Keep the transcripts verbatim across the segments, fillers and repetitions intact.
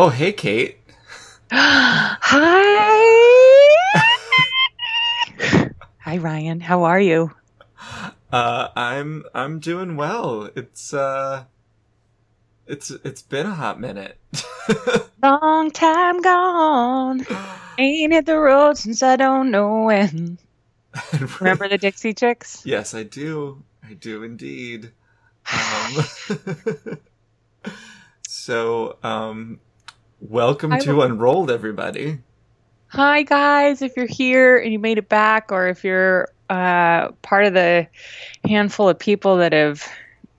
Oh, hey, Kate. Hi. Hi, Ryan. How are you? Uh, I'm I'm doing well. It's uh, it's it's been a hot minute. Long time gone. Ain't hit the road since I don't know when. Remember the Dixie Chicks? Yes, I do. I do indeed. Um, so, um, welcome I to will- Unrolled, everybody. Hi, guys. If you're here and you made it back, or if you're uh, part of the handful of people that have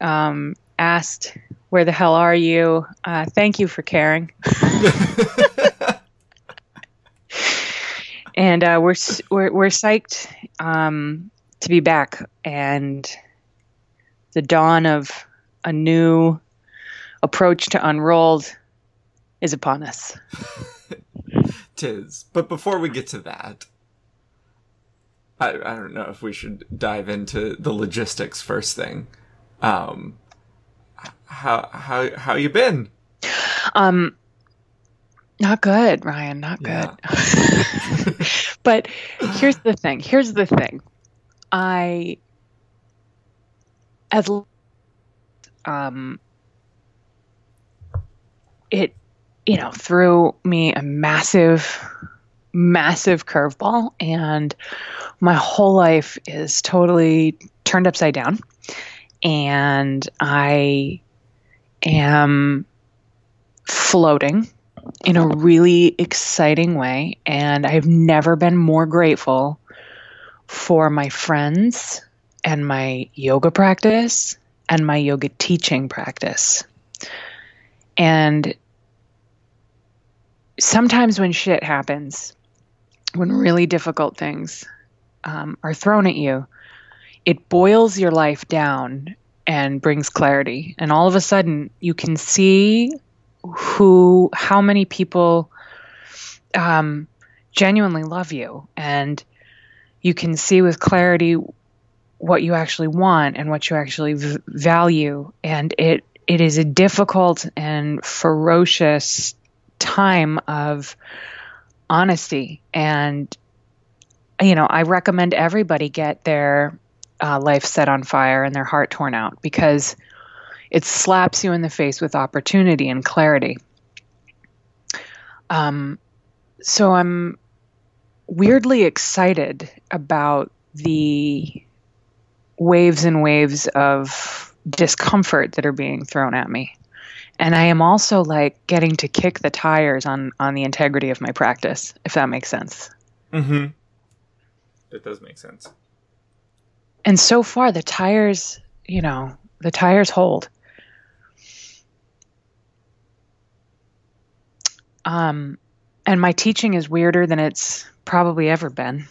um, asked, where the hell are you? Uh, thank you for caring. And uh, we're, we're we're psyched um, to be back, and the dawn of a new approach to Unrolled is upon us. Tis. But before we get to that, I, I don't know if we should dive into the logistics first thing. Um, how how how you been? Um, not good, Ryan. Not good. Yeah. But here's the thing. Here's the thing. I as um it. you know, threw me a massive, massive curveball, and my whole life is totally turned upside down. And I am floating in a really exciting way. And I've never been more grateful for my friends and my yoga practice and my yoga teaching practice. And sometimes when shit happens, when really difficult things um, are thrown at you, it boils your life down and brings clarity. And all of a sudden, you can see who, how many people um, genuinely love you. And you can see with clarity what you actually want and what you actually v- value. And it it is a difficult and ferocious time of honesty. And, you know, I recommend everybody get their uh, life set on fire and their heart torn out, because it slaps you in the face with opportunity and clarity. Um, so I'm weirdly excited about the waves and waves of discomfort that are being thrown at me. And I am also like getting to kick the tires on, on the integrity of my practice, if that makes sense. Mm-hmm. It does make sense. And so far the tires, you know, the tires hold. Um, and my teaching is weirder than it's probably ever been.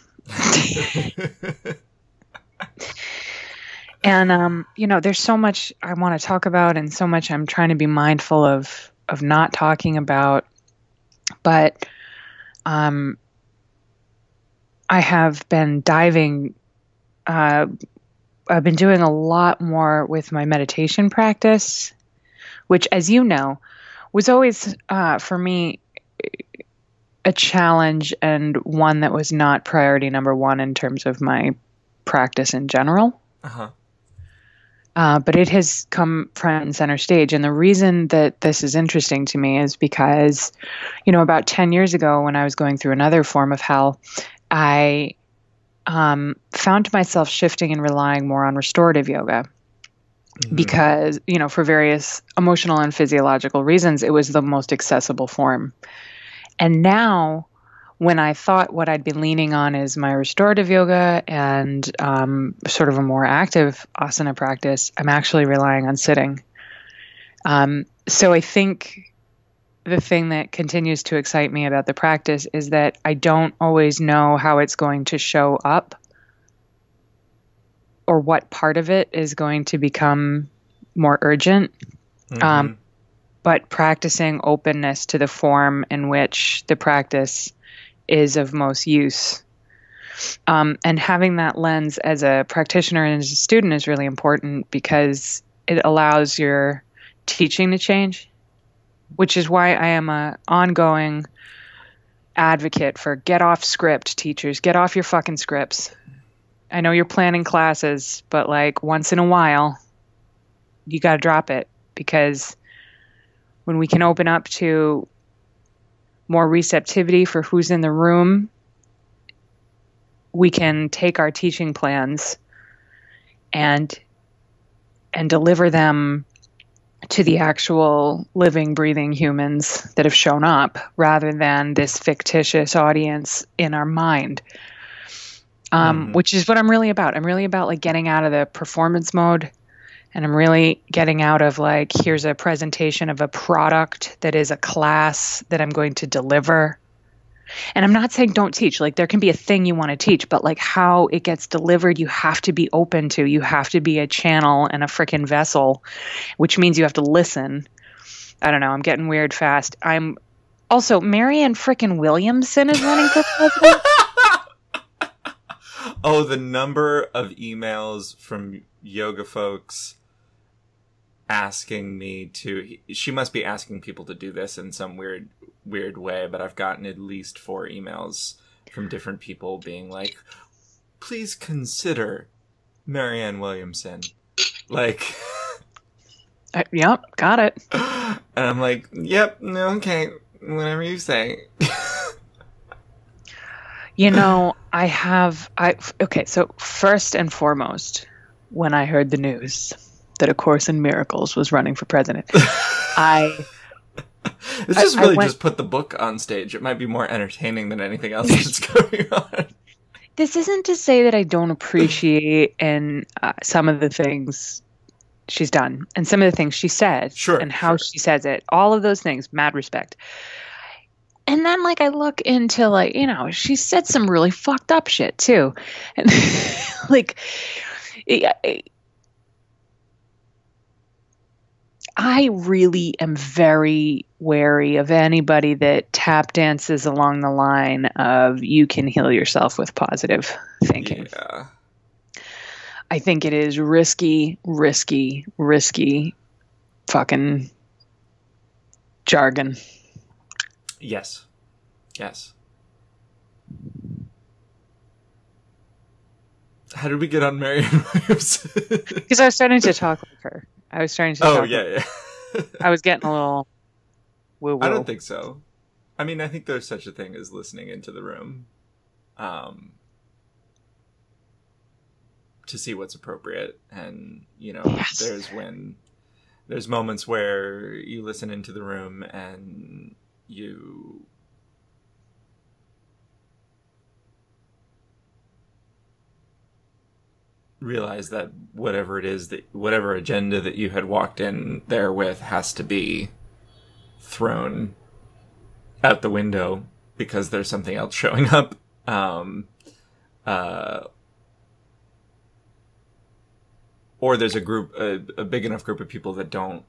And, um, you know, there's so much I want to talk about, and so much I'm trying to be mindful of, of not talking about, but, um, I have been diving, uh, I've been doing a lot more with my meditation practice, which, as you know, was always, uh, for me, a challenge, and one that was not priority number one in terms of my practice in general. Uh-huh. Uh, but it has come front and center stage. And the reason that this is interesting to me is because, you know, about ten years ago, when I was going through another form of hell, I um, found myself shifting and relying more on restorative yoga. Mm-hmm. Because, you know, for various emotional and physiological reasons, it was the most accessible form. And now, when I thought what I'd been leaning on is my restorative yoga and um, sort of a more active asana practice, I'm actually relying on sitting. Um, so I think the thing that continues to excite me about the practice is that I don't always know how it's going to show up, or what part of it is going to become more urgent. Mm-hmm. Um, but practicing openness to the form in which the practice is of most use. Um, and having that lens as a practitioner and as a student is really important, because it allows your teaching to change. which is why I am an ongoing advocate for get off script, teachers. Get off your fucking scripts. I know you're planning classes, but like once in a while, you got to drop it, because when we can open up to more receptivity for who's in the room, we can take our teaching plans and and deliver them to the actual living, breathing humans that have shown up, rather than this fictitious audience in our mind, um, mm-hmm. which is what I'm really about. I'm really about like getting out of the performance mode, and I'm really getting out of like, here's a presentation of a product that is a class that I'm going to deliver. And I'm not saying don't teach. Like, there can be a thing you want to teach, but like how it gets delivered, you have to be open to. You have to be a channel and a freaking vessel, which means you have to listen. I don't know. I'm getting weird fast. I'm also Marianne freaking Williamson is running for president. Oh, the number of emails from yoga folks asking me to. She must be asking people to do this in some weird. weird way, but I've gotten at least four emails from different people being like, please consider Marianne Williamson. Like, uh, yep, got it. And I'm like, yep, no, okay, whatever you say. You know, I have, I, okay, so first and foremost, when I heard the news that A Course in Miracles was running for president, I... This is really went, just put the book on stage. It might be more entertaining than anything else that's going on. This isn't to say that I don't appreciate and uh, some of the things she's done and some of the things she said sure, and how sure. she says it. All of those things, mad respect. And then, like, I look into, like, you know, she said some really fucked up shit, too. And, like, it, it, I really am very wary of anybody that tap dances along the line of you can heal yourself with positive thinking. Yeah. I think it is risky, risky, risky fucking jargon. Yes. Yes. How did we get on Marianne Williamson? Because I was starting to talk like her. I was starting to Oh, talk yeah, like, yeah. I was getting a little woo-woo. I don't think so. I mean, I think there's such a thing as listening into the room um, to see what's appropriate. And, you know, yes. there's when there's moments where you listen into the room and you... realize that whatever it is that whatever agenda that you had walked in there with has to be thrown out the window because there's something else showing up. Um, uh, or there's a group, a, a big enough group of people that don't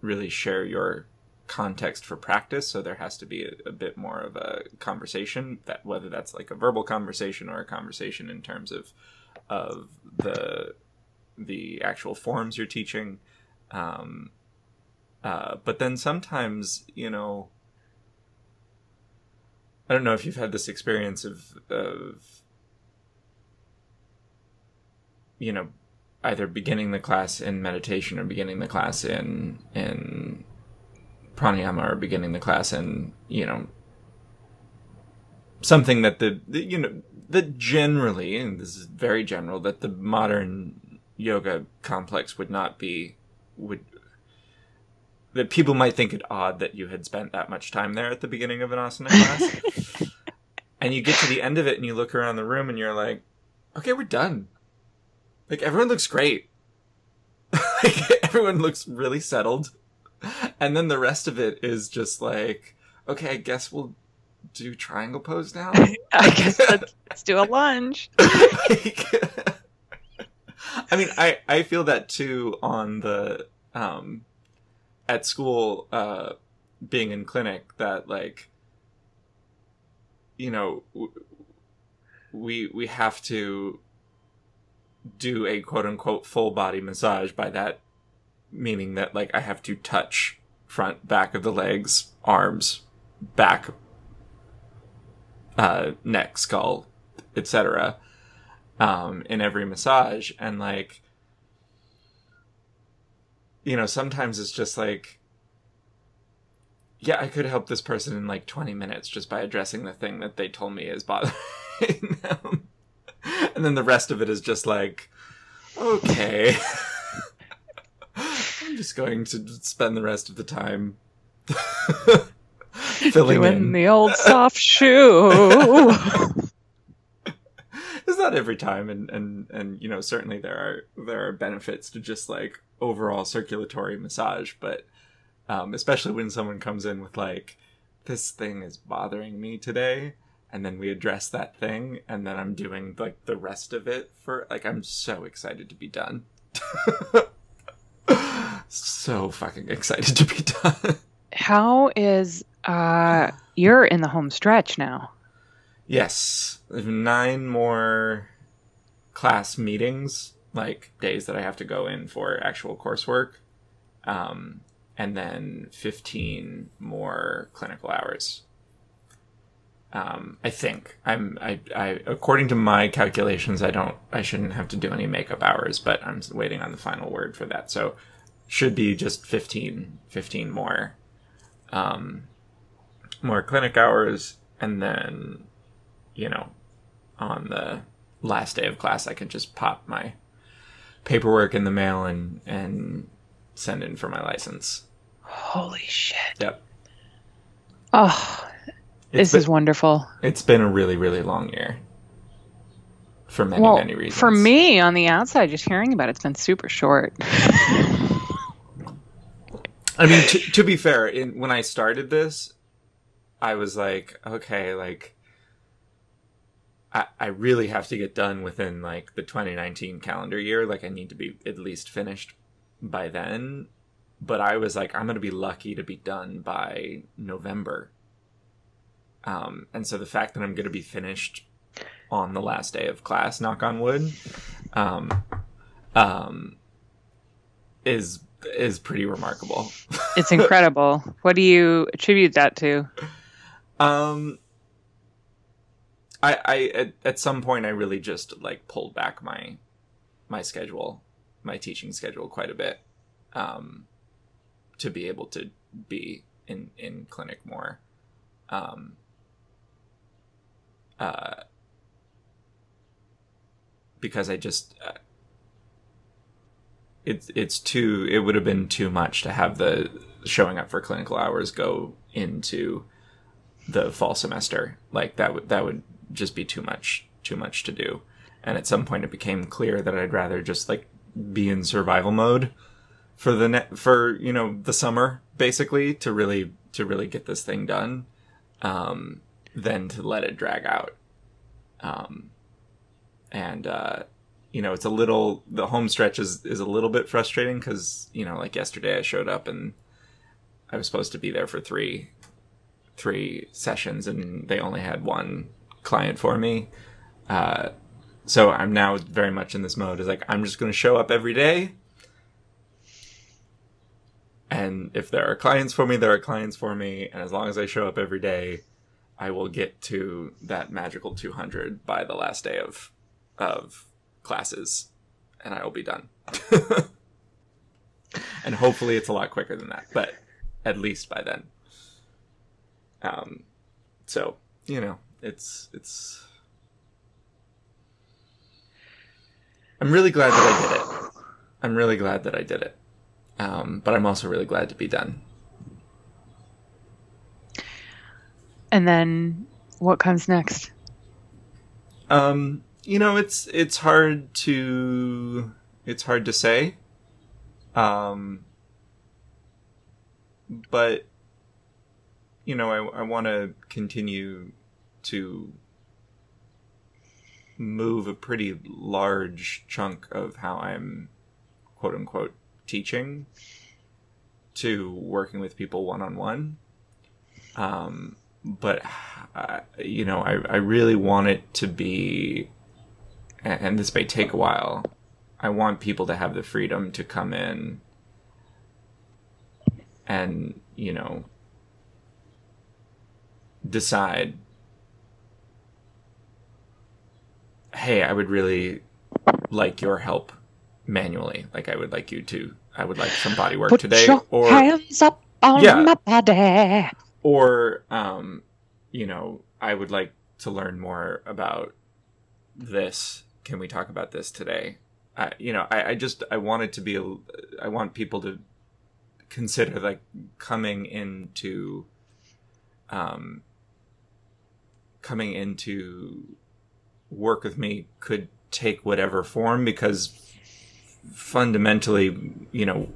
really share your context for practice. So there has to be a, a bit more of a conversation that, whether that's like a verbal conversation or a conversation in terms of, of the the actual forms you're teaching. Um, uh, but then sometimes, you know, I don't know if you've had this experience of, of, you know, either beginning the class in meditation or beginning the class in, in pranayama or beginning the class in, you know, something that the, the you know, that generally, and this is very general, that the modern yoga complex would not be, would that people might think it odd that you had spent that much time there at the beginning of an asana class. And you get to the end of it and you look around the room and you're like, okay, we're done. Like, everyone looks great. Like, everyone looks really settled. And then the rest of it is just like, okay, I guess we'll do triangle pose now? I guess let's, let's do a lunge. I mean, I, I feel that too on the, um, at school, uh, being in clinic that like, you know, w- we, we have to do a quote unquote full body massage, by that meaning that like I have to touch front, back of the legs, arms, back, uh, neck, skull, et cetera, um, in every massage. And, like, you know, sometimes it's just like, yeah, I could help this person in, like, twenty minutes just by addressing the thing that they told me is bothering them. And then the rest of it is just like, okay, I'm just going to spend the rest of the time filling Doing in the old soft shoe. It's not every time, and, and, and you know, certainly there are there are benefits to just, like, overall circulatory massage, but um, especially when someone comes in with, like, this thing is bothering me today, and then we address that thing, and then I'm doing, like, the rest of it for, like, I'm so excited to be done. So fucking excited to be done. How is, uh, you're in the home stretch now. Yes. I have nine more class meetings, like, days that I have to go in for actual coursework. Um, and then fifteen more clinical hours. Um, I think I'm, I, I, according to my calculations, I don't, I shouldn't have to do any makeup hours, but I'm waiting on the final word for that. So should be just fifteen, fifteen more, um, more clinic hours. And then, you know, on the last day of class, I can just pop my paperwork in the mail and, and send in for my license. Holy shit. Yep. Oh, It's this been, is wonderful. It's been a really, really long year for many, well, many reasons. For me, on the outside, just hearing about it, it's been super short. I mean, to, to be fair, in, when I started this, I was like, okay, like, I, I really have to get done within, like, the twenty nineteen calendar year. Like, I need to be at least finished by then. But I was like, I'm going to be lucky to be done by November. Um, and so the fact that I'm going to be finished on the last day of class, knock on wood, um, um, is is pretty remarkable. It's incredible. What do you attribute that to? Um, I, I at, at some point I really just, like, pulled back my my schedule, my teaching schedule quite a bit, um, to be able to be in, in clinic more. Um. Uh, because I just, uh, it's, it's too, it would have been too much to have the showing up for clinical hours go into the fall semester. Like, that would, that would just be too much, too much to do. And at some point it became clear that I'd rather just, like, be in survival mode for the ne- for, you know, the summer, basically, to really, to really get this thing done, um, than to let it drag out. Um, and, uh, you know, it's a little, the home stretch is, is a little bit frustrating because, you know, like yesterday I showed up and I was supposed to be there for three, three sessions and they only had one client for me. Uh, so I'm now very much in this mode. It's like, I'm just going to show up every day. And if there are clients for me, there are clients for me. And as long as I show up every day, I will get to that magical two hundred by the last day of of classes, and I will be done. And hopefully it's a lot quicker than that, but at least by then. Um, so, you know, it's it's. I'm really glad that I did it. I'm really glad that I did it, um, but I'm also really glad to be done. And then what comes next? Um, you know, it's it's hard to it's hard to say. Um, but you know, I, I want to continue to move a pretty large chunk of how I'm, quote unquote, teaching to working with people one on one. Um. But, uh, you know, I, I really want it to be, and this may take a while, I want people to have the freedom to come in and, you know, decide, hey, I would really like your help manually. Like, I would like you to, I would like some body work Put today. Your or hands up on yeah, my body. Or, um, you know, I would like to learn more about this. Can we talk about this today? I, you know, I, I just, I want it to be, a, I want people to consider, like, coming into, um, coming into work with me could take whatever form, because fundamentally, you know,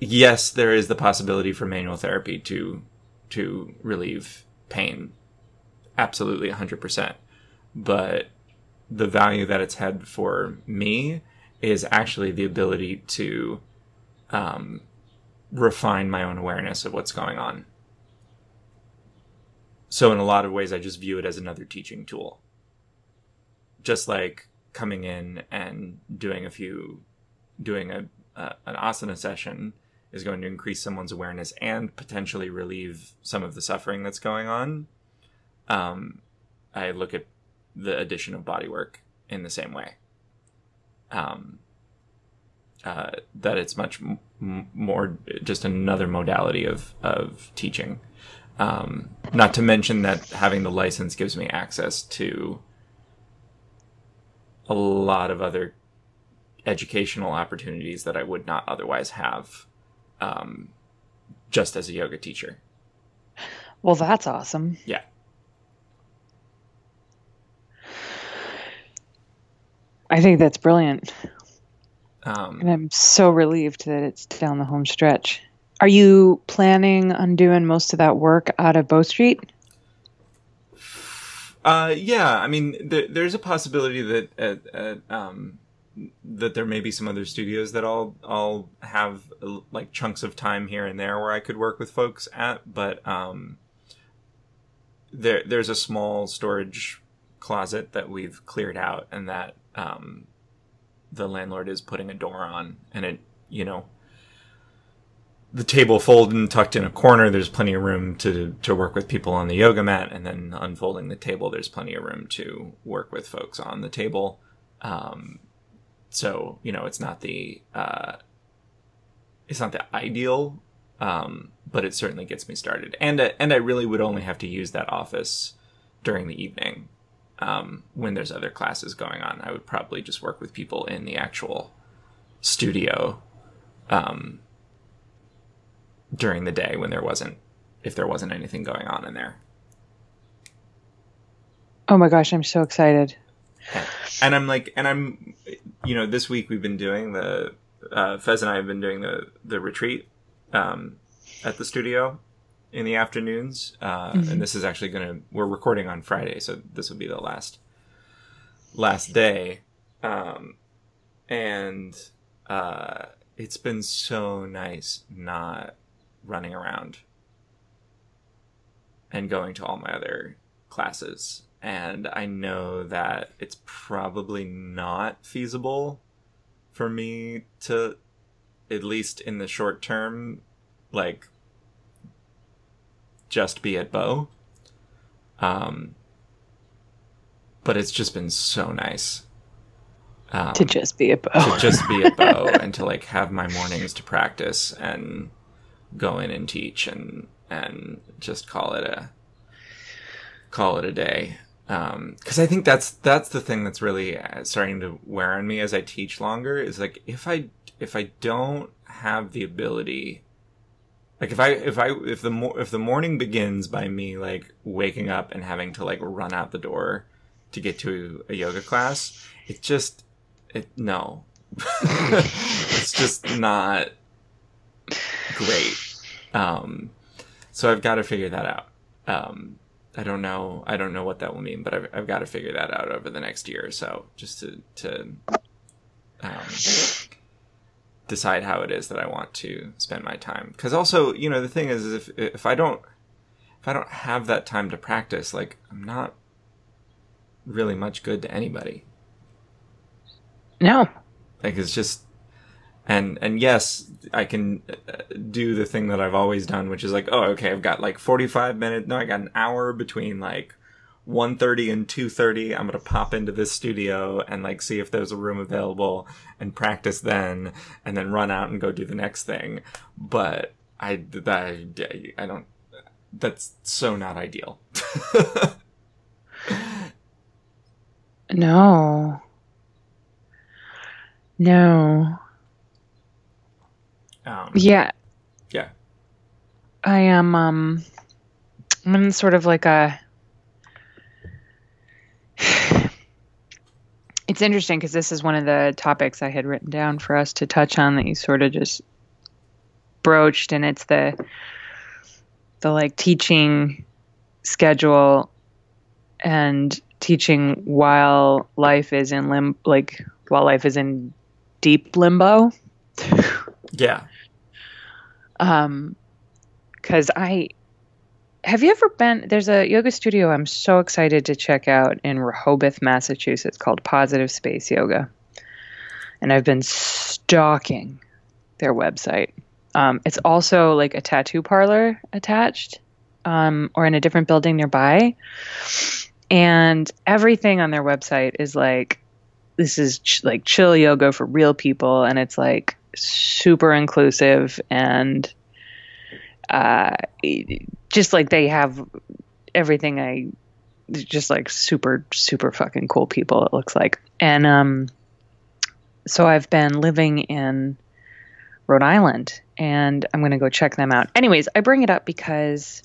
yes, there is the possibility for manual therapy to, to relieve pain. Absolutely, one hundred percent. But the value that it's had for me is actually the ability to um, refine my own awareness of what's going on. So in a lot of ways, I just view it as another teaching tool. Just like coming in and doing a few, doing a, a an asana session is going to increase someone's awareness and potentially relieve some of the suffering that's going on. Um, I look at the addition of body work in the same way. Um, uh, that it's much m- more just another modality of, of teaching. Um, not to mention that having the license gives me access to a lot of other educational opportunities that I would not otherwise have, um, just as a yoga teacher. Well, that's awesome. Yeah. I think that's brilliant, um, and I'm so relieved that it's down the home stretch. Are you planning on doing most of that work out of Bow Street? Uh, yeah, I mean, th- there's a possibility that at, at, um, that there may be some other studios that I'll I'll have like chunks of time here and there where I could work with folks at, but um, there there's a small storage closet that we've cleared out, and that. Um, the landlord is putting a door on, and it, you know, the table folded and tucked in a corner. There's plenty of room to, to work with people on the yoga mat, and then unfolding the table, there's plenty of room to work with folks on the table. Um, so, you know, it's not the, uh, it's not the ideal, um, but it certainly gets me started. And, uh, and I really would only have to use that office during the evening. Um, when there's other classes going on, I would probably just work with people in the actual studio um, during the day when there wasn't, if there wasn't anything going on in there. Oh my gosh, I'm so excited. And, and I'm like, and I'm, you know, this week we've been doing the, uh, Fez and I have been doing the, the retreat um, at the studio. In the afternoons, uh, mm-hmm. and this is actually going to, we're recording on Friday, so this will be the last, last day. Um, and, uh, it's been so nice not running around and going to all my other classes. And I know that it's probably not feasible for me to, at least in the short term, like, just be at Bow. Um, but it's just been so nice. Um, to just be at Bow. To just be at Bow and to like have my mornings to practice and go in and teach and, and just call it a, call it a day. Um, 'cause I think that's, that's the thing that's really starting to wear on me as I teach longer is like, if I, if I don't have the ability Like if I if I if the mo- if the morning begins by me like waking up and having to like run out the door to get to a yoga class, it just it no, it's just not great. Um, so I've got to figure that out. Um, I don't know I don't know what that will mean, but I've I've got to figure that out over the next year or so, just to to um, decide how it is that I want to spend my time. Because also, you know, the thing is, is if if I don't if I don't have that time to practice, like I'm not really much good to anybody. No. Like it's just And, and yes, I can do the thing that I've always done, which is like, oh, okay, I've got like forty-five minutes. No, I got an hour between like one thirty and two thirty. I'm going to pop into this studio and like see if there's a room available and practice then, and then run out and go do the next thing. But I, I, I don't, that's so not ideal. No. No. Um, yeah. Yeah. I am, um, I'm in sort of like a, it's interesting because this is one of the topics I had written down for us to touch on that you sort of just broached. And it's the, the like teaching schedule and teaching while life is in limbo, like while life is in deep limbo. Yeah. Um, cause I, have you ever been, there's a yoga studio I'm so excited to check out in Rehoboth, Massachusetts called Positive Space Yoga. And I've been stalking their website. Um, it's also like a tattoo parlor attached, um, or in a different building nearby. And everything on their website is like, this is ch- like chill yoga for real people. And it's like super inclusive and, uh, just like they have everything. I just like super, super fucking cool people, it looks like. And, um, so I've been living in Rhode Island and I'm going to go check them out. Anyways, I bring it up because,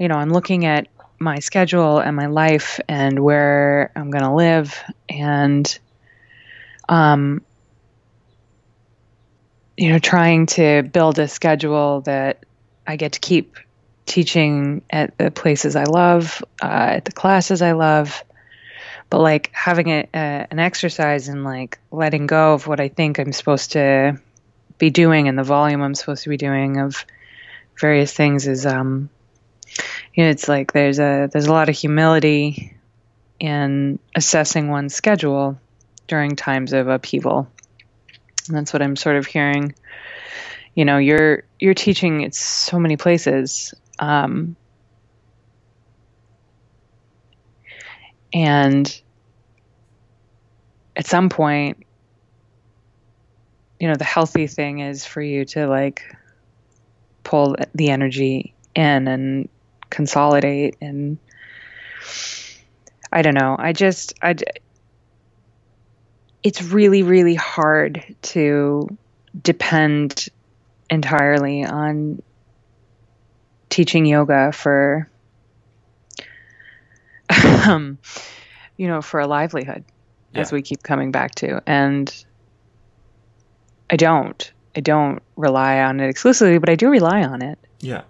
you know, I'm looking at my schedule and my life and where I'm going to live. And, um, you know, trying to build a schedule that I get to keep teaching at the places I love, uh, at the classes I love, but like having a, a, an exercise and like letting go of what I think I'm supposed to be doing and the volume I'm supposed to be doing of various things is, um, you know, it's like there's a there's a lot of humility in assessing one's schedule during times of upheaval. And that's what I'm sort of hearing. You know, you're you're teaching at so many places, um, and at some point, you know, the healthy thing is for you to like pull the energy in and consolidate. And I don't know. I just I. It's really, really hard to depend entirely on teaching yoga for, um, you know, for a livelihood, yeah, as we keep coming back to. And I don't, I don't rely on it exclusively, but I do rely on it. Yeah.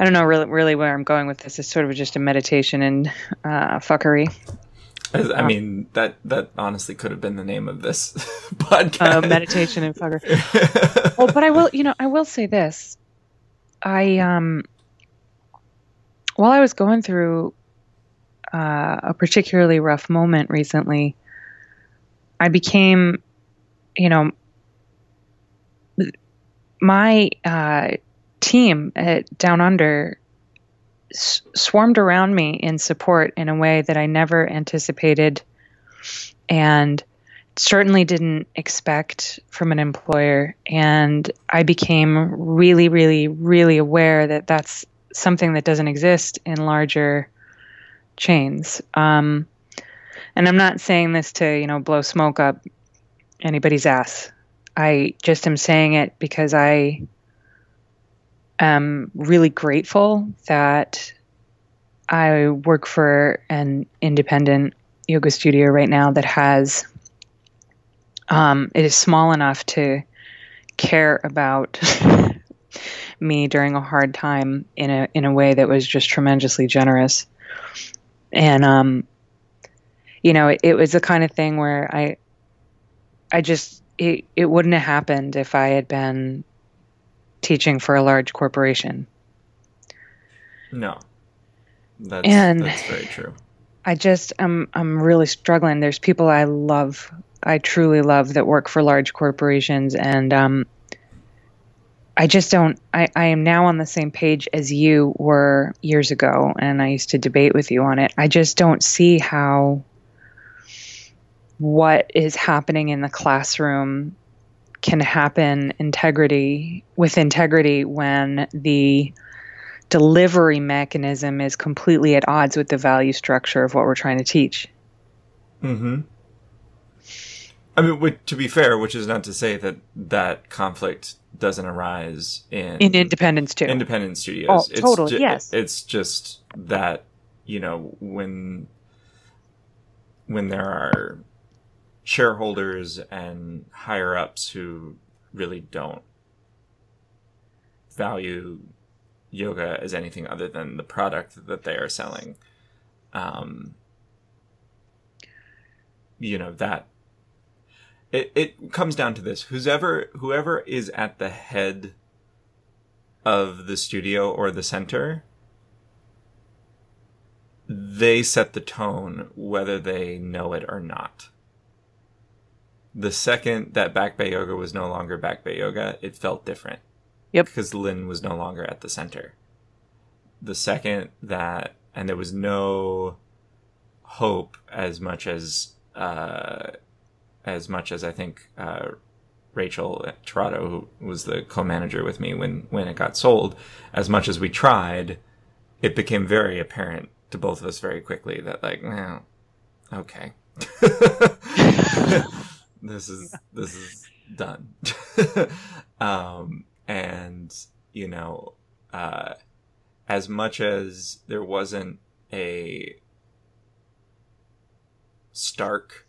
I don't know really, really where I'm going with this. It's sort of just a meditation and uh, fuckery. I mean, that, that honestly could have been the name of this podcast. Uh, meditation and fucker. Well, but I will, you know, I will say this. I, um, while I was going through uh, a particularly rough moment recently, I became, you know, my uh, team at Down Under swarmed around me in support in a way that I never anticipated and certainly didn't expect from an employer. And I became really, really, really aware that that's something that doesn't exist in larger chains. Um, and I'm not saying this to, you know, blow smoke up anybody's ass. I just am saying it because I I'm really grateful that I work for an independent yoga studio right now that has, um, it is small enough to care about me during a hard time in a, in a way that was just tremendously generous. And, um, you know, it, it was the kind of thing where I, I just, it, it wouldn't have happened if I had been teaching for a large corporation. No, that's, and that's very true. I just, I'm, I'm really struggling. There's people I love I truly love that work for large corporations. And um, I just don't, I, I am now on the same page as you were years ago, and I used to debate with you on it. I just don't see how what is happening in the classroom can happen integrity with integrity when the delivery mechanism is completely at odds with the value structure of what we're trying to teach. Mm-hmm. I mean, which, to be fair, which is not to say that that conflict doesn't arise in in independence too. Independent studios. Oh, it's totally. Ju- yes. It's just that, you know, when when there are shareholders and higher ups who really don't value yoga as anything other than the product that they are selling, um, you know, that it it comes down to this: whoever whoever is at the head of the studio or the center, they set the tone, whether they know it or not. The second that Back Bay Yoga was no longer Back Bay Yoga, it felt different. Yep. Because Lynn was no longer at the center. The second that, and there was no hope as much as, uh, as much as I think uh, Rachel at Toronto, who was the co-manager with me when, when it got sold, as much as we tried, it became very apparent to both of us very quickly that, like, well, okay. This is yeah. this is done. um, and, you know, uh, as much as there wasn't a stark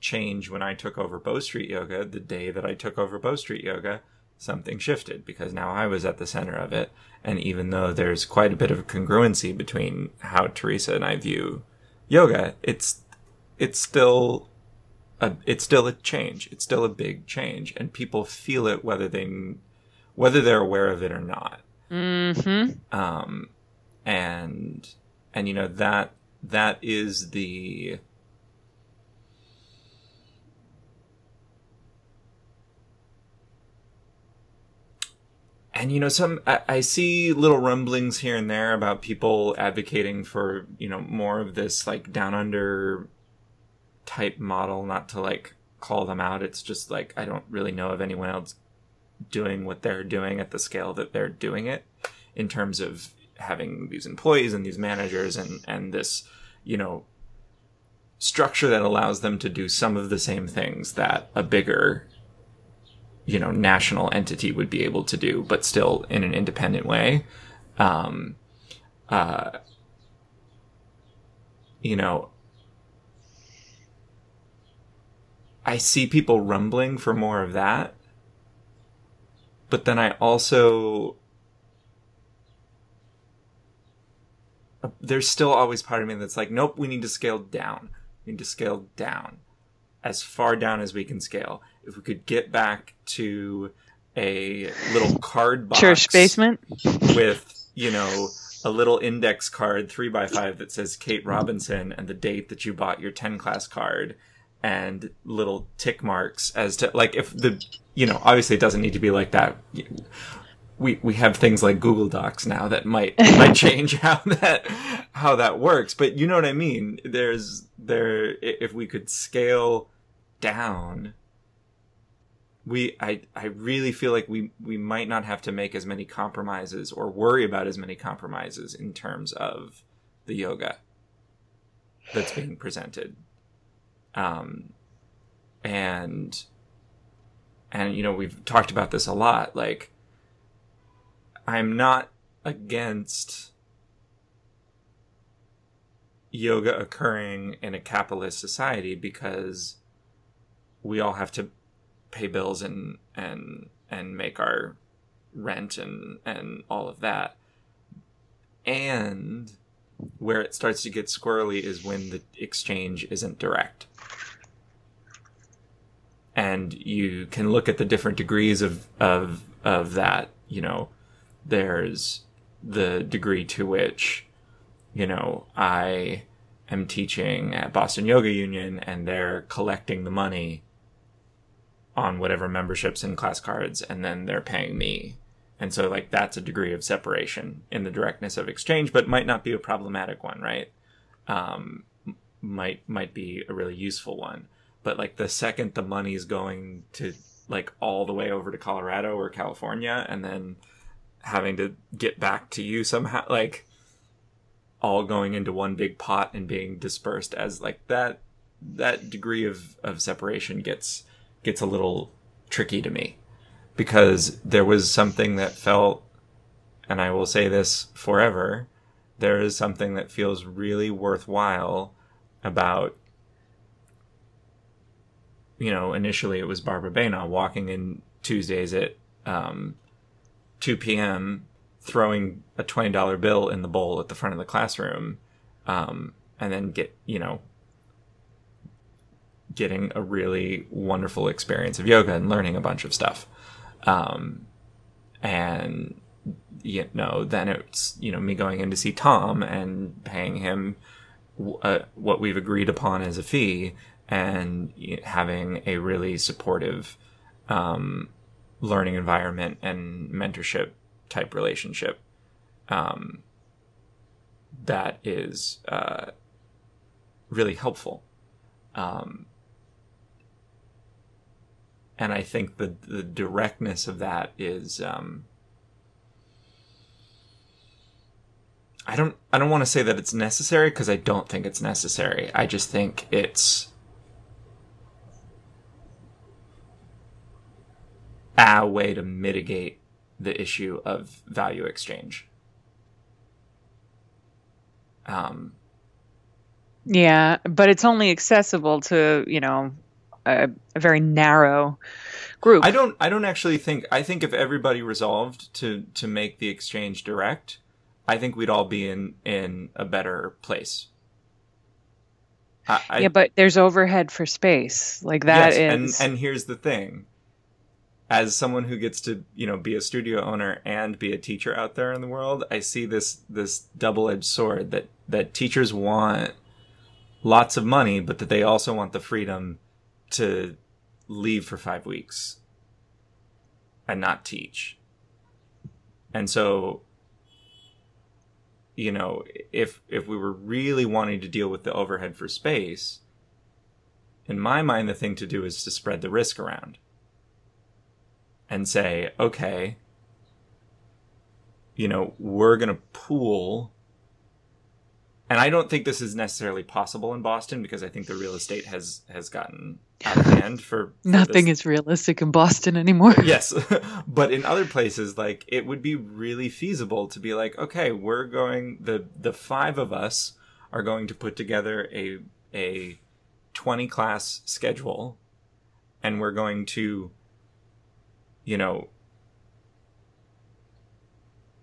change when I took over Bow Street Yoga, the day that I took over Bow Street Yoga, something shifted, because now I was at the center of it. And even though there's quite a bit of congruency between how Teresa and I view yoga, it's it's still... A, it's still a change. It's still a big change, and people feel it whether they, whether they're aware of it or not. Mm-hmm. Um, and and you know that that is the and you know some I, I see little rumblings here and there about people advocating for, you know, more of this, like, Down Under type model. Not to, like, call them out, it's just like I don't really know of anyone else doing what they're doing at the scale that they're doing it, in terms of having these employees and these managers and and this, you know, structure that allows them to do some of the same things that a bigger, you know, national entity would be able to do, but still in an independent way. um uh you know I see people rumbling for more of that, but then I also, there's still always part of me that's like, nope, we need to scale down. We need to scale down as far down as we can scale. If we could get back to a little card box church basement with, you know, a little index card, three by five, that says Kate Robinson and the date that you bought your ten class card, and little tick marks as to, like, if the, you know, obviously it doesn't need to be like that. We we have things like Google Docs now that might might change how that how that works. But you know what I mean? There's there if we could scale down, we I I really feel like we we might not have to make as many compromises or worry about as many compromises in terms of the yoga that's being presented. Um, and, and, you know, we've talked about this a lot. Like, I'm not against yoga occurring in a capitalist society, because we all have to pay bills and, and, and make our rent and, and all of that. And where it starts to get squirrely is when the exchange isn't direct. And you can look at the different degrees of, of, of that. You know, there's the degree to which, you know, I him teaching at Boston Yoga Union, and they're collecting the money on whatever memberships and class cards, and then they're paying me. And so, like, that's a degree of separation in the directness of exchange, but might not be a problematic one, right? Um, might might be a really useful one. But, like, the second the money's going to, like, all the way over to Colorado or California, and then having to get back to you somehow, like, all going into one big pot and being dispersed as, like, that that degree of, of separation gets... gets a little tricky to me, because there was something that felt, and I will say this forever, there is something that feels really worthwhile about, you know, initially it was Barbara Baina walking in Tuesdays at um, two p.m., throwing a twenty dollar bill in the bowl at the front of the classroom, um, and then get, you know, getting a really wonderful experience of yoga and learning a bunch of stuff. Um, and, you know, then it's, you know, me going in to see Tom and paying him uh, what we've agreed upon as a fee, and having a really supportive um, learning environment and mentorship type relationship. Um, that is uh, really helpful. Um, And I think the, the directness of that is, um, I don't, I don't want to say that it's necessary, because I don't think it's necessary. I just think it's a way to mitigate the issue of value exchange. Um, yeah, but it's only accessible to, you know, A, a very narrow group. I don't I don't actually think I think if everybody resolved to to make the exchange direct, I think we'd all be in in a better place. I, I, yeah, but there's overhead for space. Like that yes, is and, and here's the thing. As someone who gets to, you know, be a studio owner and be a teacher out there in the world, I see this this double-edged sword that that teachers want lots of money, but that they also want the freedom to leave for five weeks and not teach. And so, you know, if if we were really wanting to deal with the overhead for space, in my mind, the thing to do is to spread the risk around and say, okay, you know, we're going to pool. And I don't think this is necessarily possible in Boston, because I think the real estate has, has gotten out of hand for, for nothing this. Is realistic in Boston anymore. Yes. But in other places, like, it would be really feasible to be like, okay, we're going, the, the five of us are going to put together a, a twenty class schedule, and we're going to, you know,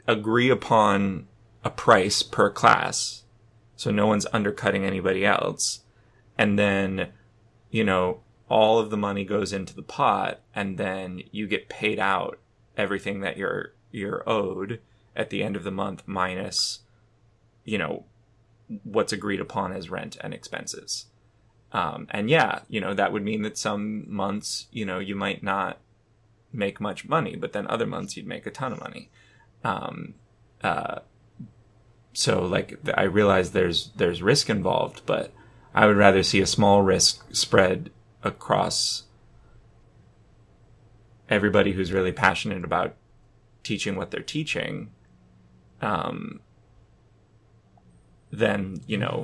agree upon a price per class, so no one's undercutting anybody else. And then, you know, all of the money goes into the pot, and then you get paid out everything that you're you're owed at the end of the month, minus, you know, what's agreed upon as rent and expenses. Um, and yeah, you know, that would mean that some months, you know, you might not make much money, but then other months you'd make a ton of money. Um, uh, So, like, I realize there's there's risk involved, but I would rather see a small risk spread across everybody who's really passionate about teaching what they're teaching, um, than, you know,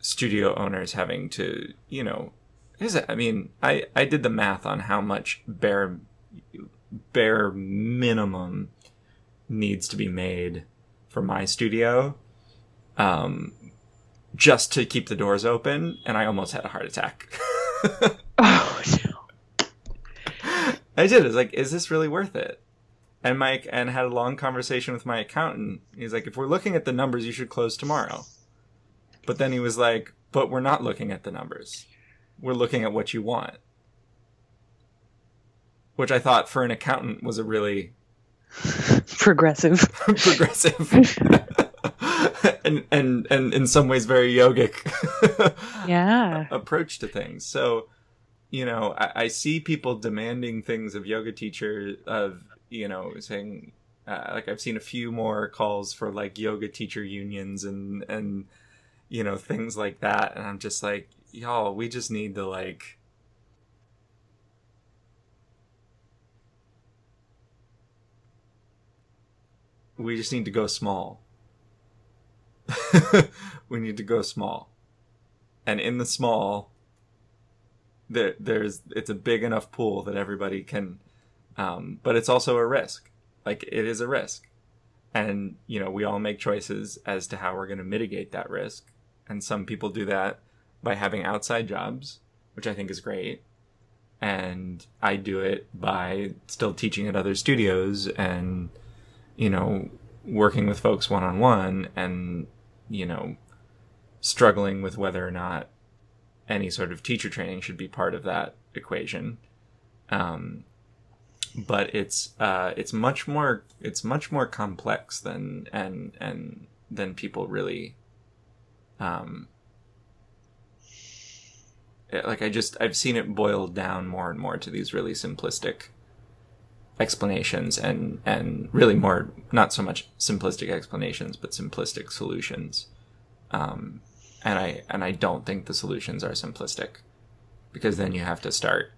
studio owners having to, you know, is it, I mean, I, I did the math on how much bare bare minimum needs to be made for my studio, um, just to keep the doors open, and I almost had a heart attack. Oh no! I did. I was like, "Is this really worth it?" And Mike and had a long conversation with my accountant. He's like, "If we're looking at the numbers, you should close tomorrow." But then he was like, "But we're not looking at the numbers. We're looking at what you want," which I thought for an accountant was a really progressive progressive and, and, and in some ways very yogic yeah. approach to things. So, you know, I, I see people demanding things of yoga teachers, of, you know, saying, uh, like, I've seen a few more calls for, like, yoga teacher unions and, and, you know, things like that. And I'm just like, y'all, we just need to, like, we just need to go small. We need to go small. And in the small, there, there's, it's a big enough pool that everybody can, um, but it's also a risk. Like, it is a risk. And, you know, we all make choices as to how we're going to mitigate that risk. And some people do that by having outside jobs, which I think is great. And I do it by still teaching at other studios and, you know, working with folks one-on-one and, you know, struggling with whether or not any sort of teacher training should be part of that equation. Um, but it's, uh, it's much more, it's much more complex than, and, and than people really, um, like I just, I've seen it boiled down more and more to these really simplistic explanations and and really more not so much simplistic explanations but simplistic solutions, um and i and i don't think the solutions are simplistic, because then you have to start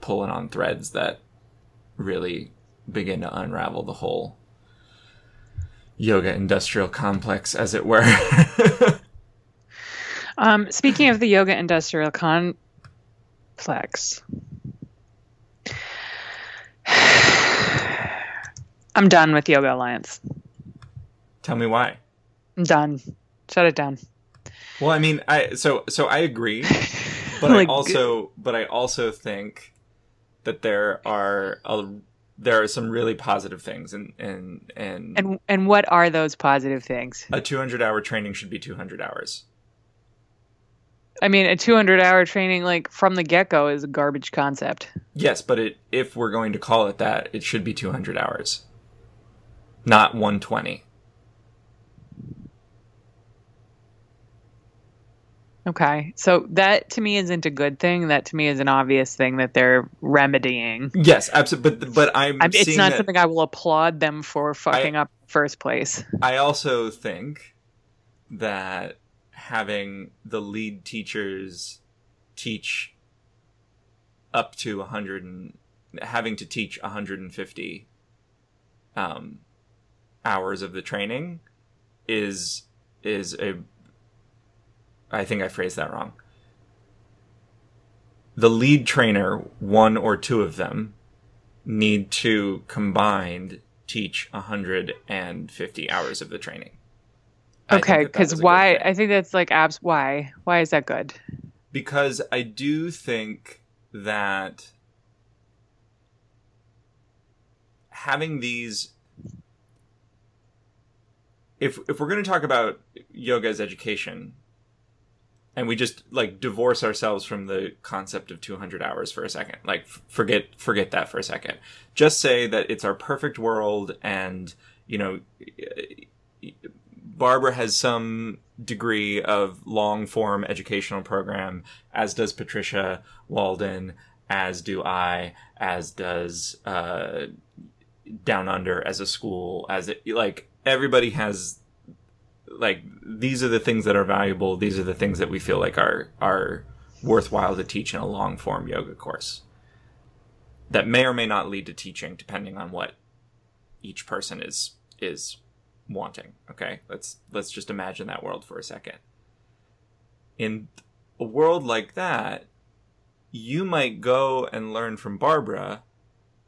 pulling on threads that really begin to unravel the whole yoga industrial complex, as it were. Um speaking of the yoga industrial complex, I'm done with Yoga Alliance. Tell me why. I'm done. Shut it down. Well, I mean, I so so I agree, but like, I also but I also think that there are a, there are some really positive things, and and and and and what are those positive things? A two hundred hour training should be two hundred hours. I mean, a two hundred hour training, like, from the get-go is a garbage concept. Yes, but it, if we're going to call it that, it should be two hundred hours, not one hundred twenty. Okay, so that to me isn't a good thing. That to me is an obvious thing that they're remedying. Yes, absolutely, but but I'm, I'm seeing it's not that, something I will applaud them for fucking I, up in the first place. I also think that having the lead teachers teach up to one hundred and having to teach one hundred fifty um, hours of the training is, is a, I think I phrased that wrong. The lead trainer, one or two of them, need to combined teach one hundred fifty hours of the training. Okay, because why? I think that's like abs. Why? Why is that good? Because I do think that having these, if if we're going to talk about yoga as education, and we just like divorce ourselves from the concept of two hundred hours for a second, like forget forget that for a second. Just say that it's our perfect world, and you know, Barbara has some degree of long-form educational program, as does Patricia Walden, as do I, as does uh, Down Under as a school, as it, like everybody has, like, these are the things that are valuable. These are the things that we feel like are are worthwhile to teach in a long-form yoga course that may or may not lead to teaching, depending on what each person is is. wanting. Okay, let's let's just imagine that world for a second. In a world like that, you might go and learn from Barbara,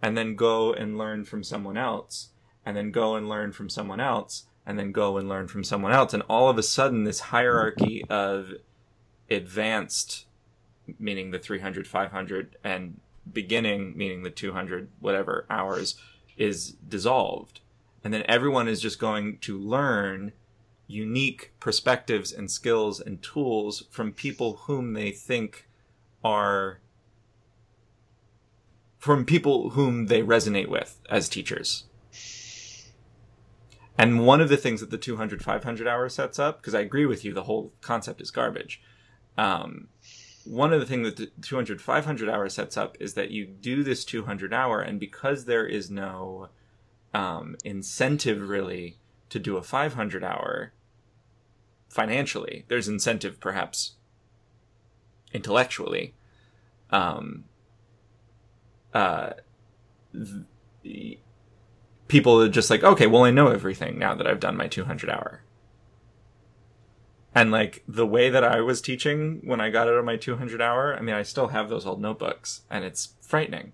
and then go and learn from someone else, and then go and learn from someone else, and then go and learn from someone else, and all of a sudden this hierarchy of advanced, meaning the three hundred, five hundred, and beginning, meaning the two hundred whatever hours, is dissolved. And then everyone is just going to learn unique perspectives and skills and tools from people whom they think are, from people whom they resonate with as teachers. And one of the things that the two hundred, five hundred hour sets up, because I agree with you, the whole concept is garbage. Um, one of the things that the two hundred, five hundred hour sets up is that you do this two hundred hour, and because there is no um, incentive really to do a five hundred hour financially, there's incentive perhaps intellectually. Um, uh, th- people are just like, okay, well, I know everything now that I've done my two hundred hour. And like the way that I was teaching when I got out of my two hundred hour, I mean, I still have those old notebooks, and it's frightening.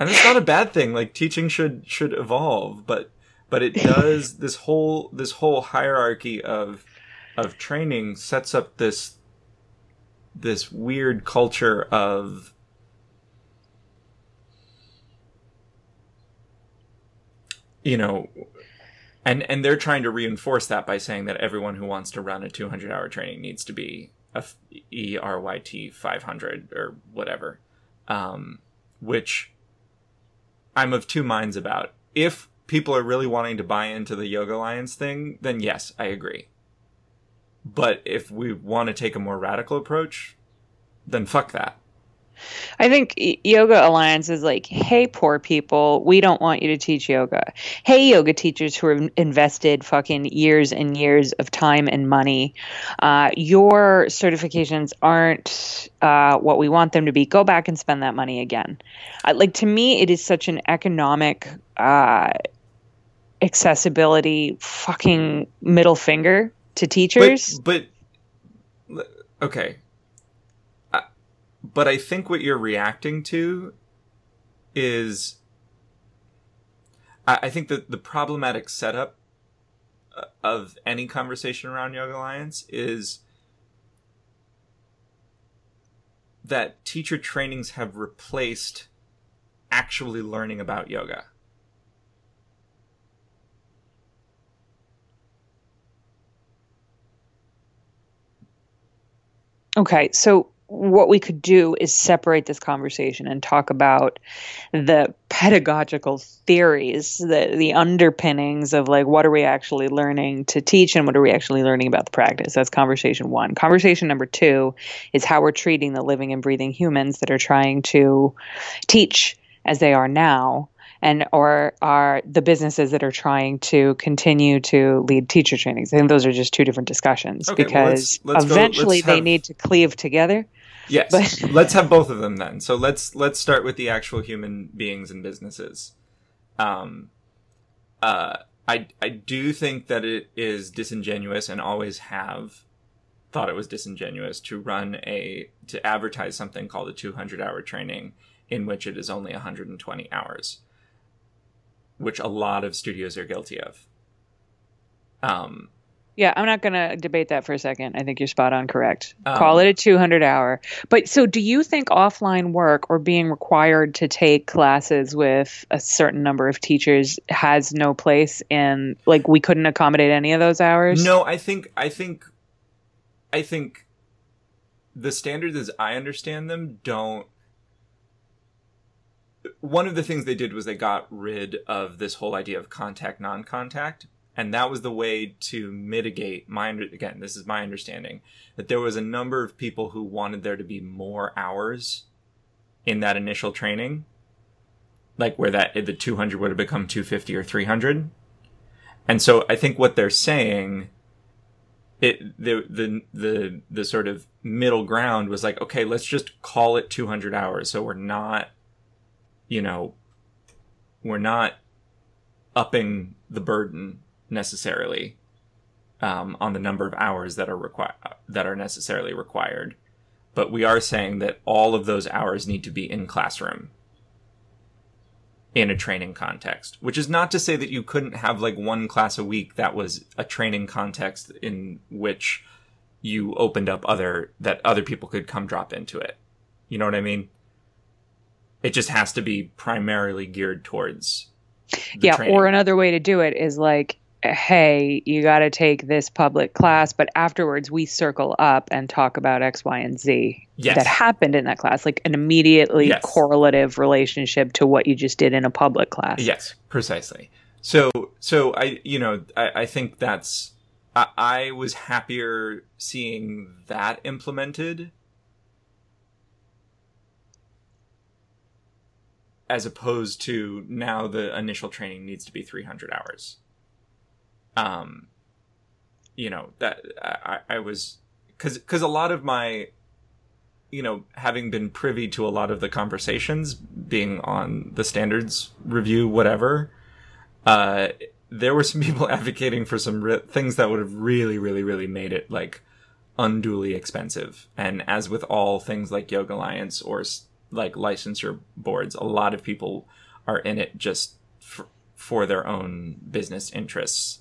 And it's not a bad thing. Like teaching should, should evolve, but, but it does this whole, this whole hierarchy of, of training sets up this, this weird culture of you know and and they're trying to reinforce that by saying that everyone who wants to run a two hundred hour training needs to be a E R Y T five hundred or whatever, um which I'm of two minds about. If people are really wanting to buy into the Yoga Alliance thing, then yes, I agree. But if we want to take a more radical approach, then fuck that. I think Yoga Alliance is like, hey, poor people, we don't want you to teach yoga. Hey, yoga teachers who have invested fucking years and years of time and money, uh, your certifications aren't uh, what we want them to be. Go back and spend that money again. Uh, like, to me, it is such an economic uh, accessibility fucking middle finger to teachers. But, but okay. Uh, but I think what you're reacting to is, I, I think that the problematic setup of any conversation around Yoga Alliance is that teacher trainings have replaced actually learning about yoga. Okay, so what we could do is separate this conversation and talk about the pedagogical theories, the, the underpinnings of like, what are we actually learning to teach and what are we actually learning about the practice? That's conversation one. Conversation number two is how we're treating the living and breathing humans that are trying to teach as they are now, and or are the businesses that are trying to continue to lead teacher trainings. I think those are just two different discussions, okay, because well, let's, let's eventually go, have, they need to cleave together. Yes, but let's have both of them then. So let's let's start with the actual human beings and businesses. Um, uh, I I do think that it is disingenuous, and always have thought it was disingenuous, to run a to advertise something called a two hundred hour training in which it is only one hundred twenty hours, which a lot of studios are guilty of. Um, yeah, I'm not going to debate that for a second. I think you're spot on correct. Um, Call it a two hundred hour. But so do you think offline work or being required to take classes with a certain number of teachers has no place in, like, we couldn't accommodate any of those hours? No, I think, I think, I think the standards as I understand them don't. One of the things they did was they got rid of this whole idea of contact, non-contact. And that was the way to mitigate my, again, this is my understanding, that there was a number of people who wanted there to be more hours in that initial training, like where that, the two hundred would have become two hundred fifty or three hundred. And so I think what they're saying, it, the, the, the, the sort of middle ground was like, okay, let's just call it two hundred hours. So we're not, you know, we're not upping the burden necessarily um, on the number of hours that are required, that are necessarily required, but we are saying that all of those hours need to be in classroom, in a training context. Which is not to say that you couldn't have like one class a week that was a training context in which you opened up other that other people could come drop into it. You know what I mean? It just has to be primarily geared towards the yeah, training. Or another way to do it is like hey, you got to take this public class, but afterwards we circle up and talk about X, Y, and Z yes. that happened in that class, like an immediately yes. correlative relationship to what you just did in a public class. Yes, precisely. So, so I, you know, I, I think that's, I, I was happier seeing that implemented as opposed to now the initial training needs to be three hundred hours. Um, you know, that I, I was, cause, cause a lot of my, you know, having been privy to a lot of the conversations being on the standards review, whatever, uh, there were some people advocating for some re- things that would have really, really, really made it like unduly expensive. And as with all things like Yoga Alliance or like licensure boards, a lot of people are in it just for, for their own business interests.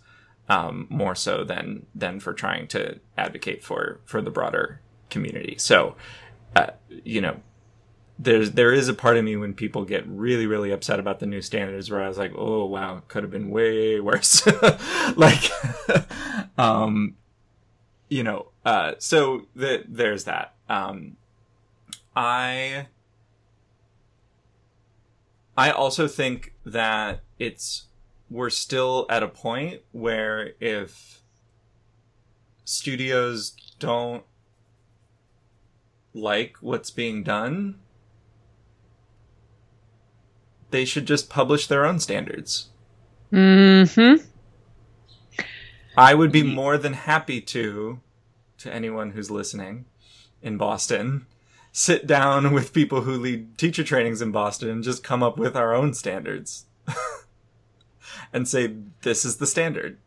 Um, more so than than for trying to advocate for for the broader community. So, uh, you know, there's there is a part of me when people get really really upset about the new standards where I was like, oh wow, could have been way worse. like, um, you know, uh, so the, there's that. Um, I I also think that it's. We're still at a point where if studios don't like what's being done, they should just publish their own standards. Mm-hmm. I would be more than happy to, to anyone who's listening in Boston, sit down with people who lead teacher trainings in Boston and just come up with our own standards. And say, this is the standard.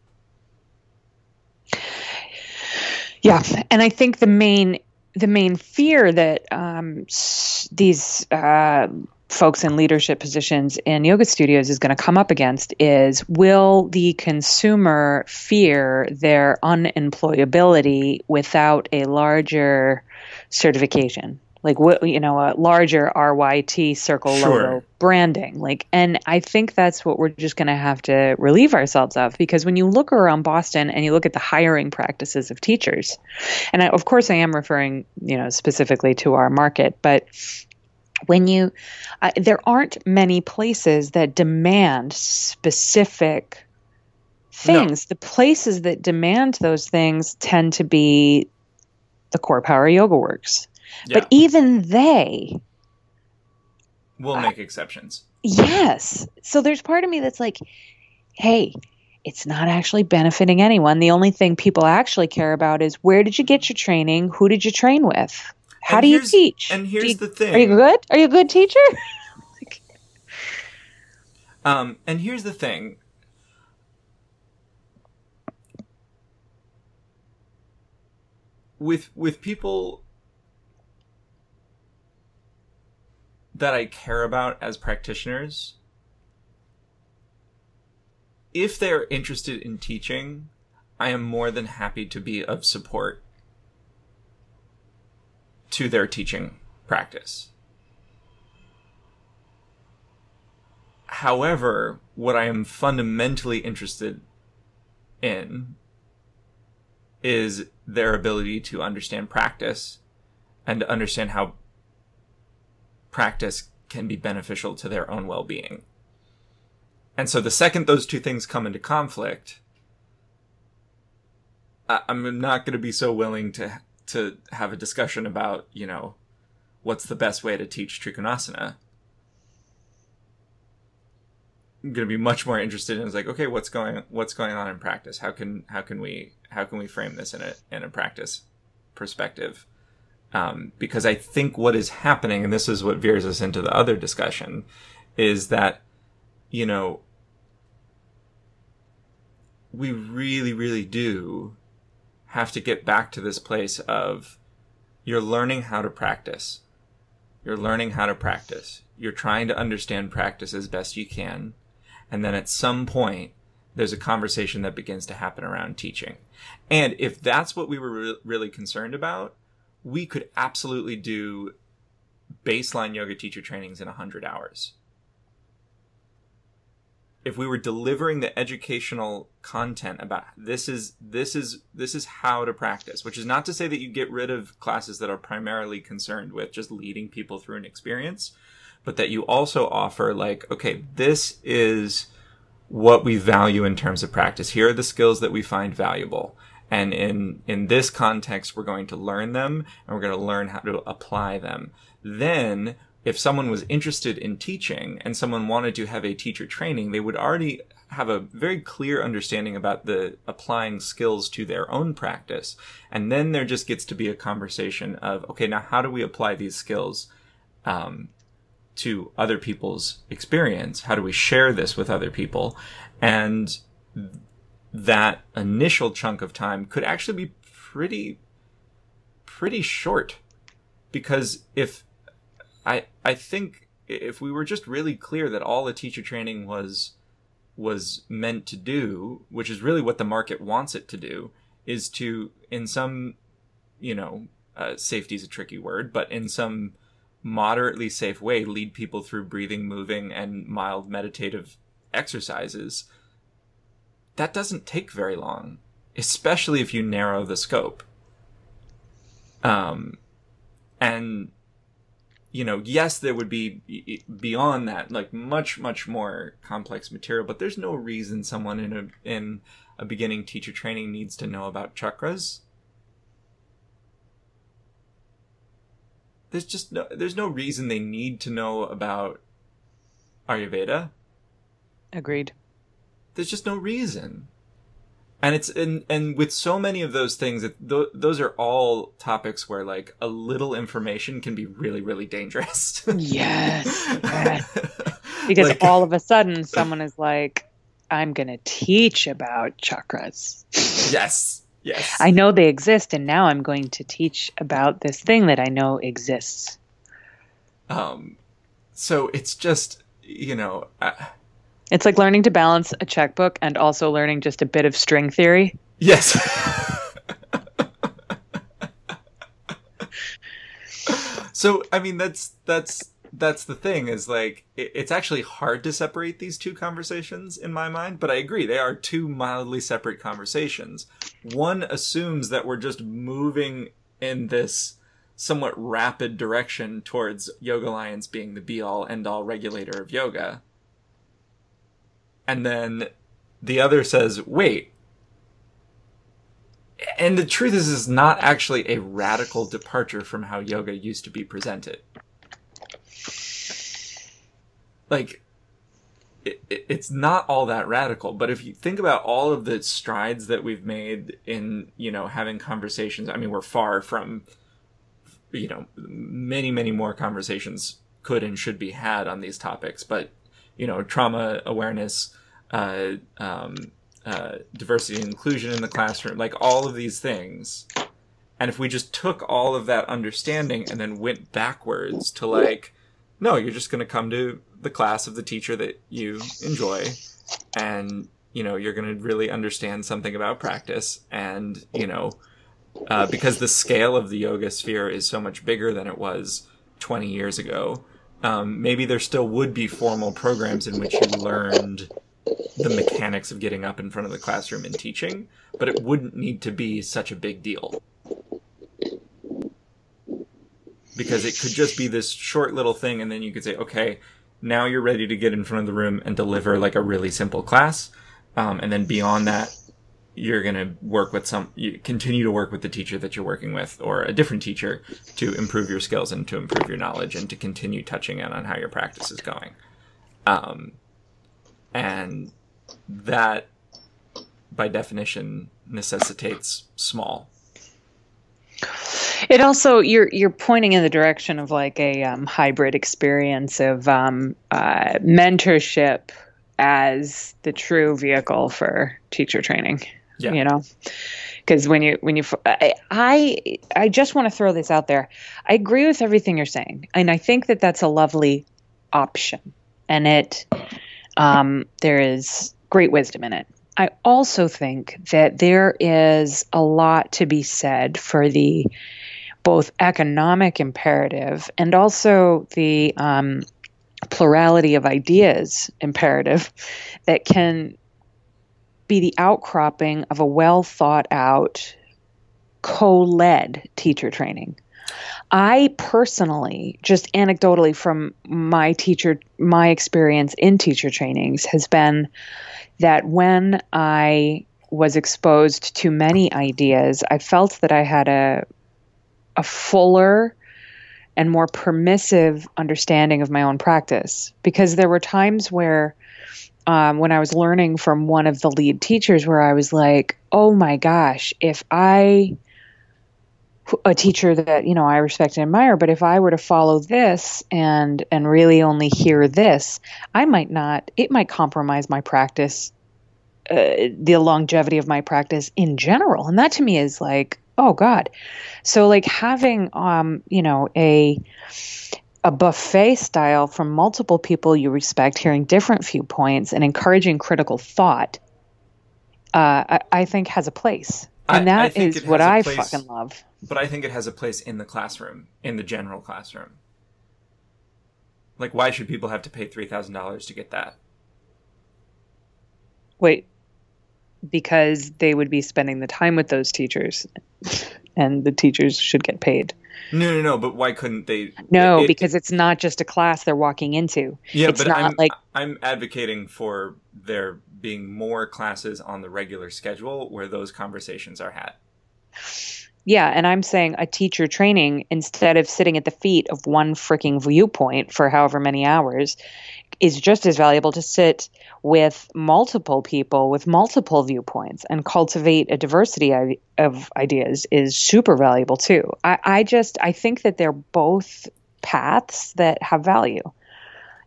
Yeah. And I think the main the main fear that um, s- these uh, folks in leadership positions in yoga studios is going to come up against is, will the consumer fear their unemployability without a larger certification? Like, what, you know, a larger R Y T circle sure. logo branding. Like, and I think that's what we're just going to have to relieve ourselves of, because when you look around Boston and you look at the hiring practices of teachers, and I, of course I am referring, you know, specifically to our market, but when you, uh, there aren't many places that demand specific things. No. The places that demand those things tend to be the Core Power Yoga Works. Yeah. But even they will make uh, exceptions. Yes. So there's part of me that's like, hey, it's not actually benefiting anyone. The only thing people actually care about is, where did you get your training? Who did you train with? How and do you teach? And here's you, the thing. Are you good? Are you a good teacher? like, um, and here's the thing. With with people that I care about as practitioners, if they're interested in teaching, I am more than happy to be of support to their teaching practice. However, what I am fundamentally interested in is their ability to understand practice and to understand how practice can be beneficial to their own well-being. And so the second those two things come into conflict, I- I'm not going to be so willing to to have a discussion about, you know, what's the best way to teach Trikonasana. I'm going to be much more interested in, like, okay, what's going what's going on in practice? How can how can we how can we frame this in a in a practice perspective? Um, because I think what is happening, and this is what veers us into the other discussion, is that, you know, we really, really do have to get back to this place of, you're learning how to practice. You're learning how to practice. You're trying to understand practice as best you can. And then at some point, there's a conversation that begins to happen around teaching. And if that's what we were re- really concerned about, we could absolutely do baseline yoga teacher trainings in one hundred hours. if we were delivering the educational content about this is this is this is how to practice, which is not to say that you get rid of classes that are primarily concerned with just leading people through an experience, but that you also offer like, okay, this is what we value in terms of practice. Here are the skills that we find valuable. And in, in this context, we're going to learn them and we're going to learn how to apply them. Then if someone was interested in teaching and someone wanted to have a teacher training, they would already have a very clear understanding about the applying skills to their own practice. And then there just gets to be a conversation of, okay, now how do we apply these skills um, to other people's experience? How do we share this with other people? And that initial chunk of time could actually be pretty, pretty short, because if I, I think if we were just really clear that all the teacher training was, was meant to do, which is really what the market wants it to do, is to, in some, you know, uh, safety is a tricky word, but in some moderately safe way, lead people through breathing, moving, and mild meditative exercises. That doesn't take very long, especially if you narrow the scope. Um, and, you know, yes, there would be beyond that, like much, much more complex material, but there's no reason someone in a, in a beginning teacher training needs to know about chakras. There's just no, there's no reason they need to know about Ayurveda. Agreed. There's just no reason. And it's and, and with so many of those things, it, th- those are all topics where like a little information can be really, really dangerous. Yes, yes. Because like, all of a sudden someone is like, I'm going to teach about chakras. Yes, yes. I know they exist, and now I'm going to teach about this thing that I know exists. Um, so it's just, you know... I, It's like learning to balance a checkbook and also learning just a bit of string theory. Yes. So, I mean, that's that's that's the thing is like it, it's actually hard to separate these two conversations in my mind. But I agree. They are two mildly separate conversations. One assumes that we're just moving in this somewhat rapid direction towards Yoga Alliance being the be-all, end-all regulator of yoga. And then the other says, wait. And the truth is, this is not actually a radical departure from how yoga used to be presented. Like, it, it, it's not all that radical. But if you think about all of the strides that we've made in, you know, having conversations, I mean, we're far from, you know, many, many more conversations could and should be had on these topics. But you know, trauma awareness, uh, um, uh, diversity and inclusion in the classroom, like all of these things. And if we just took all of that understanding and then went backwards to like, no, you're just going to come to the class of the teacher that you enjoy. And, you know, you're going to really understand something about practice. And, you know, uh, because the scale of the yoga sphere is so much bigger than it was twenty years ago. Um, maybe there still would be formal programs in which you learned the mechanics of getting up in front of the classroom and teaching, but it wouldn't need to be such a big deal. Because it could just be this short little thing, and then you could say, okay, now you're ready to get in front of the room and deliver like a really simple class. Um, and then beyond that, you're going to work with some, you continue to work with the teacher that you're working with or a different teacher to improve your skills and to improve your knowledge and to continue touching in on how your practice is going. Um, and that, by definition, necessitates small. It also, you're, you're pointing in the direction of like a um, hybrid experience of um, uh, mentorship as the true vehicle for teacher training. Yeah. You know, because when you, when you, I, I, I just want to throw this out there. I agree with everything you're saying. And I think that that's a lovely option, and it, um, there is great wisdom in it. I also think that there is a lot to be said for the both economic imperative and also the, um, plurality of ideas imperative that can be the outcropping of a well-thought-out, co-led teacher training. I personally, just anecdotally from my teacher, my experience in teacher trainings has been that when I was exposed to many ideas, I felt that I had a a fuller and more permissive understanding of my own practice, because there were times where um, when I was learning from one of the lead teachers where I was like, oh my gosh, if I... a teacher that, you know, I respect and admire, but if I were to follow this and and really only hear this, I might not, it might compromise my practice, uh, the longevity of my practice in general. And that to me is like, oh God. So like having, um, you know, a, a buffet style from multiple people you respect, hearing different viewpoints and encouraging critical thought, uh, I, I think has a place. And that I, I think is what I place, fucking love. But I think it has a place in the classroom, in the general classroom. Like, why should people have to pay three thousand dollars to get that? Wait, because they would be spending the time with those teachers, and the teachers should get paid. No, no, no, but why couldn't they? No, it, because it, it's not just a class they're walking into. Yeah, it's but not I'm, like... I'm advocating for their... being more classes on the regular schedule where those conversations are had. Yeah. And I'm saying a teacher training, instead of sitting at the feet of one freaking viewpoint for however many hours, is just as valuable to sit with multiple people with multiple viewpoints and cultivate a diversity of ideas is super valuable too. I, I just, I think that they're both paths that have value.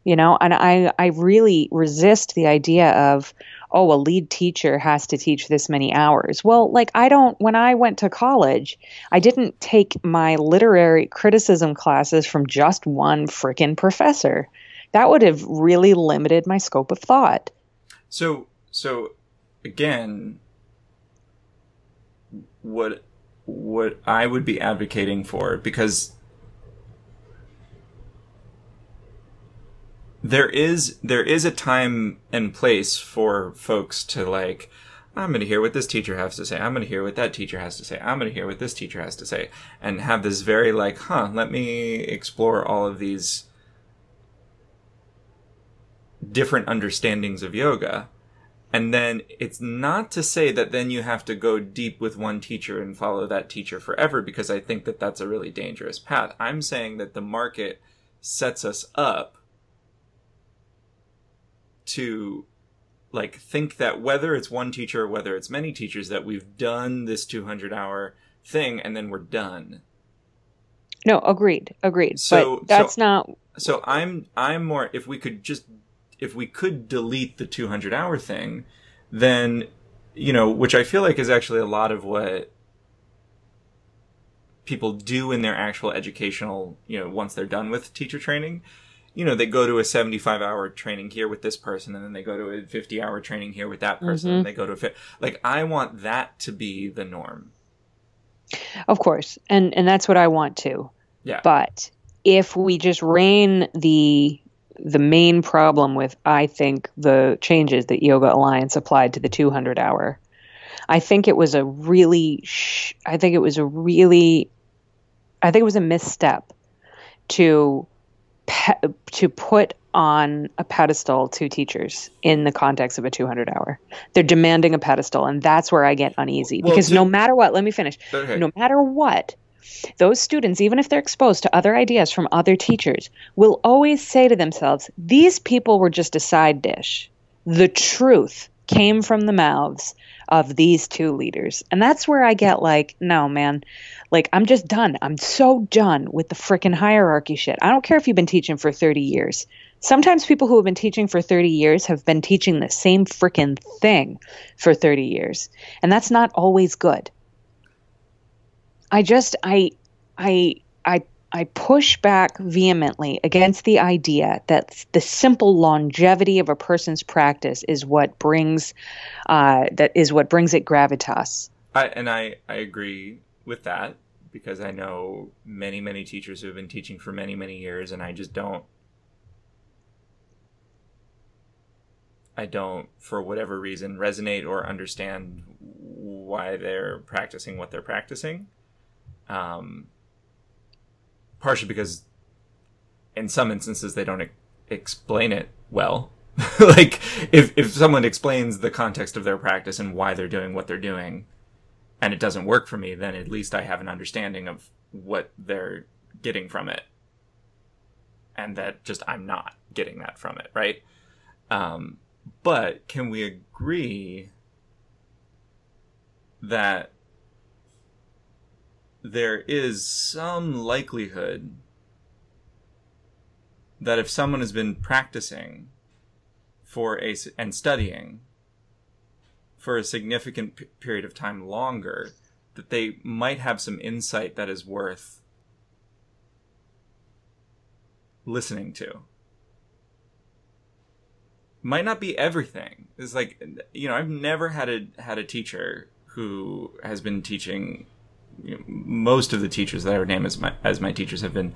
You know, and I, I really resist the idea of, oh, a lead teacher has to teach this many hours. Well, like I don't, when I went to college, I didn't take my literary criticism classes from just one frickin' professor. That would have really limited my scope of thought. So, so again, what, what I would be advocating for, because There is there is a time and place for folks to like, I'm going to hear what this teacher has to say. I'm going to hear what that teacher has to say. I'm going to hear what this teacher has to say. And have this very like, huh, let me explore all of these different understandings of yoga. And then it's not to say that then you have to go deep with one teacher and follow that teacher forever, because I think that that's a really dangerous path. I'm saying that the market sets us up to like think that whether it's one teacher or whether it's many teachers, that we've done this two hundred hour thing and then we're done. No, agreed, agreed. So but that's so, not. So I'm I'm more if we could just if we could delete the two hundred hour thing, then you know, which I feel like is actually a lot of what people do in their actual educational, you know, once they're done with teacher training. You know, they go to a seventy-five hour training here with this person, and then they go to a fifty hour training here with that person, mm-hmm. and they go to a fifty. Like, I want that to be the norm. Of course. And and that's what I want to. Yeah. But if we just rein the the main problem with, I think, the changes that Yoga Alliance applied to the two hundred hour, I think it was a really, sh- I think it was a really, I think it was a misstep to... Pe- to put on a pedestal two teachers in the context of a two hundred hour. They're demanding a pedestal, and that's where I get uneasy. Well, because to- no matter what, let me finish. Okay. No matter what, those students, even if they're exposed to other ideas from other teachers, will always say to themselves, these people were just a side dish. The truth came from the mouths of these two leaders. And that's where I get like, no, man, like I'm just done. I'm so done with the frickin' hierarchy shit. I don't care if you've been teaching for thirty years. Sometimes people who have been teaching for thirty years have been teaching the same frickin' thing for thirty years. And that's not always good. I just, I, I, I, I push back vehemently against the idea that the simple longevity of a person's practice is what brings, uh, that is what brings it gravitas. I, and I, I agree with that, because I know many, many teachers who have been teaching for many, many years, and I just don't I don't, for whatever reason, resonate or understand why they're practicing what they're practicing. Um, partially because in some instances they don't e- explain it well. Like, if, if someone explains the context of their practice and why they're doing what they're doing, and it doesn't work for me, then at least I have an understanding of what they're getting from it. And that just I'm not getting that from it, right? Um, but can we agree that there is some likelihood that if someone has been practicing for a, and studying for a significant p- period of time longer, that they might have some insight that is worth listening to? Might not be everything. It's like, you know, I've never had a had a teacher who has been teaching. You know, most of the teachers that I would name as my as my teachers have been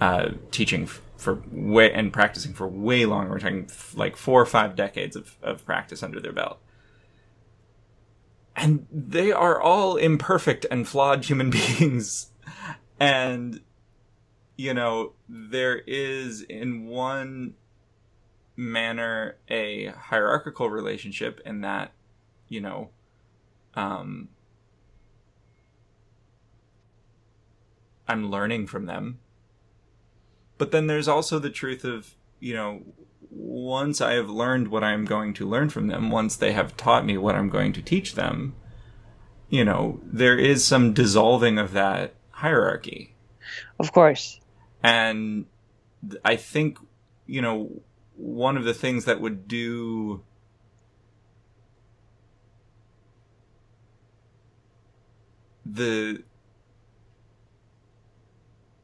uh, teaching f- for way and practicing for way longer. We're talking f- like four or five decades of, of practice under their belt, and they are all imperfect and flawed human beings, and you know there is in one manner a hierarchical relationship in that, you know, um, I'm learning from them. But then there's also the truth of, you know, once I have learned what I'm going to learn from them, once they have taught me what I'm going to teach them, you know, there is some dissolving of that hierarchy. Of course. And I think, you know, one of the things that would do the,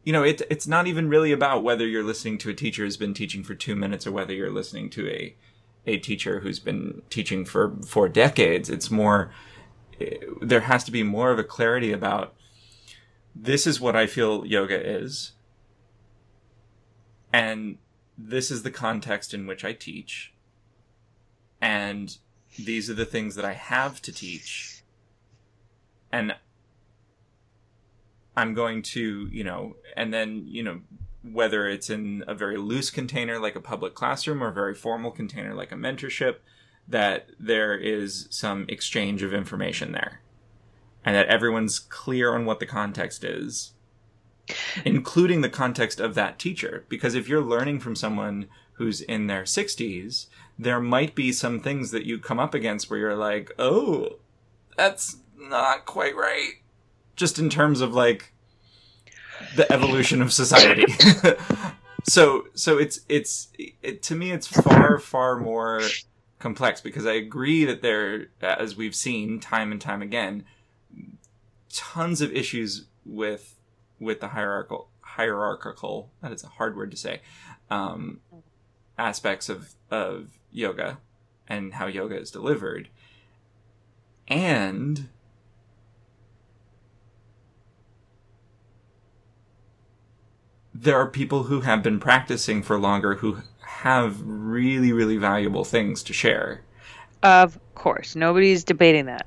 you know, it, it's not even really about whether you're listening to a teacher who's been teaching for two minutes or whether you're listening to a, a teacher who's been teaching for four decades. It's more, there has to be more of a clarity about, this is what I feel yoga is, and this is the context in which I teach, and these are the things that I have to teach, and I'm going to, you know, and then, you know, whether it's in a very loose container like a public classroom or a very formal container like a mentorship, that there is some exchange of information there, and that everyone's clear on what the context is, including the context of that teacher. Because if you're learning from someone who's in their sixties, there might be some things that you come up against where you're like, oh, that's not quite right. Just in terms of like the evolution of society. so, so it's, it's, it, to me, it's far, far more complex, because I agree that there, as we've seen time and time again, tons of issues with, with the hierarchical hierarchical, that is a hard word to say, um, aspects of, of yoga and how yoga is delivered. And there are people who have been practicing for longer who have really, really valuable things to share. Of course. Nobody's debating that.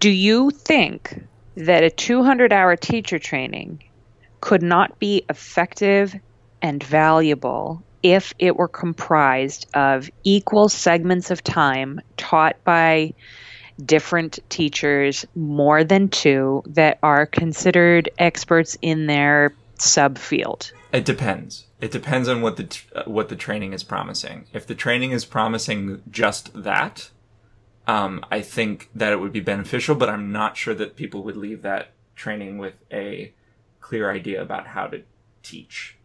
Do you think that a two hundred hour teacher training could not be effective and valuable if it were comprised of equal segments of time taught by different teachers, more than two, that are considered experts in their subfield? It depends. It depends on what the t- what the training is promising. If the training is promising just that, um, I think that it would be beneficial, but I'm not sure that people would leave that training with a clear idea about how to teach.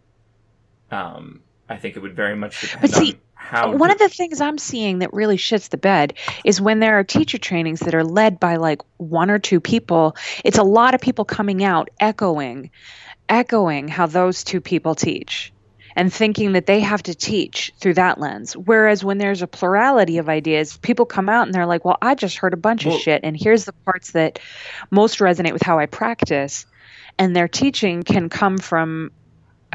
Um, I think it would very much depend but see, on how. One to- of the things I'm seeing that really shits the bed is when there are teacher trainings that are led by like one or two people. It's a lot of people coming out echoing. echoing how those two people teach and thinking that they have to teach through that lens. Whereas when there's a plurality of ideas, people come out and they're like, well, I just heard a bunch well, of shit, and here's the parts that most resonate with how I practice. And their teaching can come from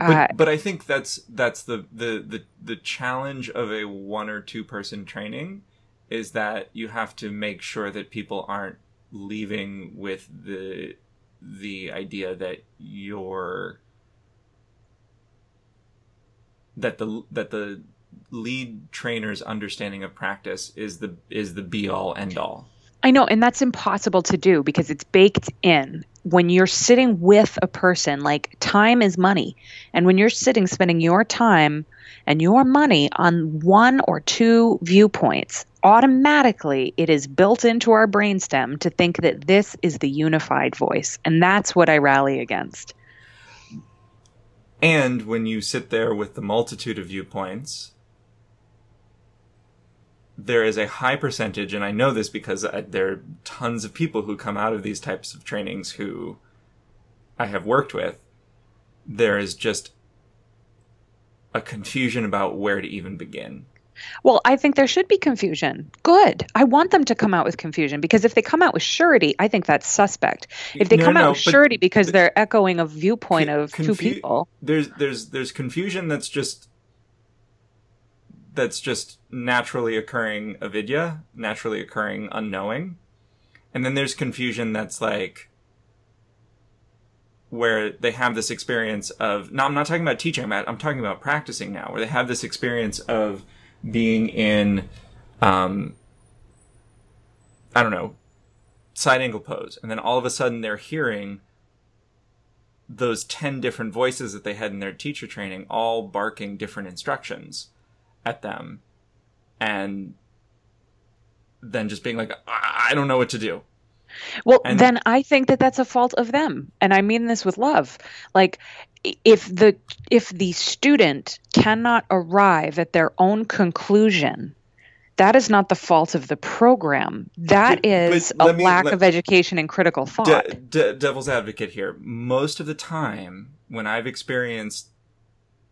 But, uh, but I think that's that's the, the, the, the challenge of a one or two person training, is that you have to make sure that people aren't leaving with the the idea that you're that the that the lead trainer's understanding of practice is the is the be all end all. I know, and that's impossible to do because it's baked in. When you're sitting with a person, like, time is money. And when you're sitting, spending your time and your money on one or two viewpoints, automatically it is built into our brainstem to think that this is the unified voice. And that's what I rally against. And when you sit there with the multitude of viewpoints, there is a high percentage, and I know this because I, there are tons of people who come out of these types of trainings who I have worked with. There is just a confusion about where to even begin. Well, I think there should be confusion. Good. I want them to come out with confusion, because if they come out with surety, I think that's suspect. If they no, come no, out with but, surety because but, they're echoing a viewpoint con- of confu- two people. There's there's there's confusion that's just that's just naturally occurring avidya, naturally occurring unknowing. And then there's confusion that's like where they have this experience of, no, I'm not talking about teaching, I'm, I'm talking about practicing now, where they have this experience of being in, um, I don't know, side angle pose. And then all of a sudden they're hearing those ten different voices that they had in their teacher training, all barking different instructions at them, and then just being like, I don't know what to do. Well, and then I think that that's a fault of them. And I mean this with love. Like, if the if the student cannot arrive at their own conclusion, that is not the fault of the program. That is a lack of education and critical thought. De- de- devil's advocate here. Most of the time when I've experienced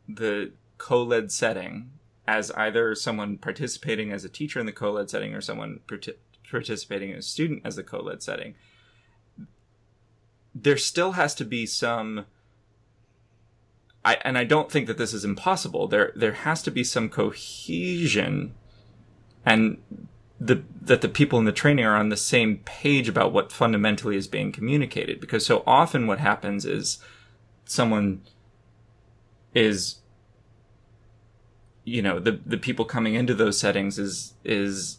the co-led setting, as either someone participating as a teacher in the co-led setting or someone part- participating as a student as a co-led setting, there still has to be some, I, and I don't think that this is impossible, there there has to be some cohesion, and the that the people in the training are on the same page about what fundamentally is being communicated. Because so often what happens is someone is... you know, the, the people coming into those settings is, is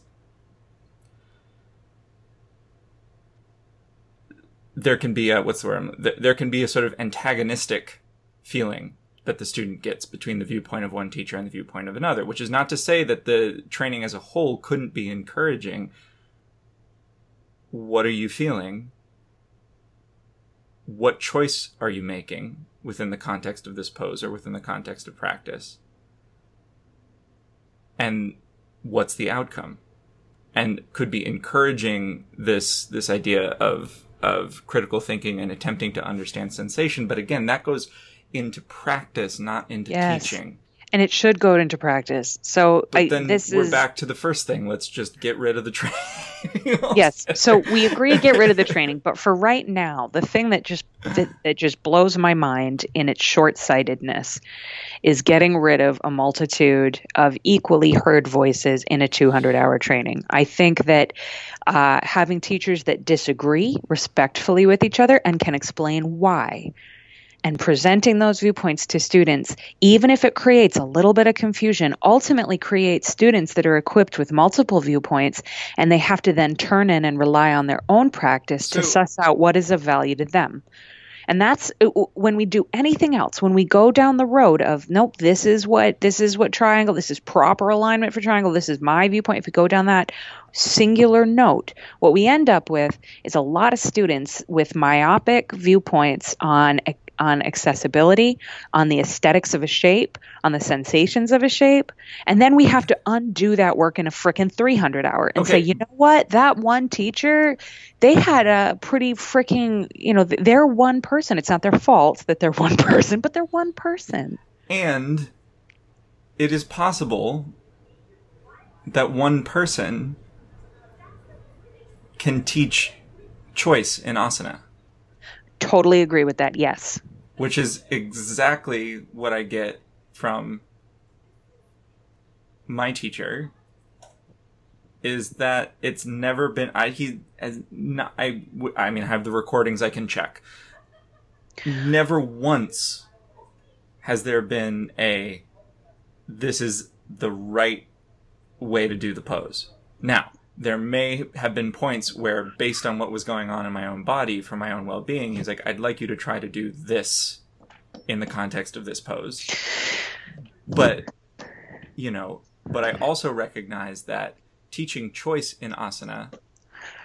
there can be a, what's the word? There can be a sort of antagonistic feeling that the student gets between the viewpoint of one teacher and the viewpoint of another, which is not to say that the training as a whole couldn't be encouraging. What are you feeling? What choice are you making within the context of this pose or within the context of practice? And what's the outcome? And could be encouraging this this idea of of critical thinking and attempting to understand sensation. But again, that goes into practice, not into yes. teaching. And it should go into practice. So but I, then this we're is... back to the first thing. Let's just get rid of the training. Yes. So we agree to get rid of the training. But for right now, the thing that just that, that just blows my mind in its short-sightedness is getting rid of a multitude of equally heard voices in a two hundred hour training. I think that uh, having teachers that disagree respectfully with each other and can explain why, and presenting those viewpoints to students, even if it creates a little bit of confusion, ultimately creates students that are equipped with multiple viewpoints, and they have to then turn in and rely on their own practice so, to suss out what is of value to them. And that's when we do anything else, when we go down the road of, nope, this is what, this is what triangle, this is proper alignment for triangle, this is my viewpoint. If we go down that singular note, what we end up with is a lot of students with myopic viewpoints on a on accessibility, on the aesthetics of a shape, on the sensations of a shape. And then we have to undo that work in a frickin' three hundred hour and okay. say, you know what, that one teacher, they had a pretty frickin', you know, they're one person. It's not their fault that they're one person, but they're one person. And it is possible that one person can teach choice in asana. Totally agree with that. Yes. Which is exactly what I get from my teacher, is that it's never been, I, he, as not, I, I mean, I have the recordings, I can check. Never once has there been a, this is the right way to do the pose. Now, there may have been points where, based on what was going on in my own body for my own well-being, he's like, I'd like you to try to do this in the context of this pose. But, you know, but I also recognize that teaching choice in asana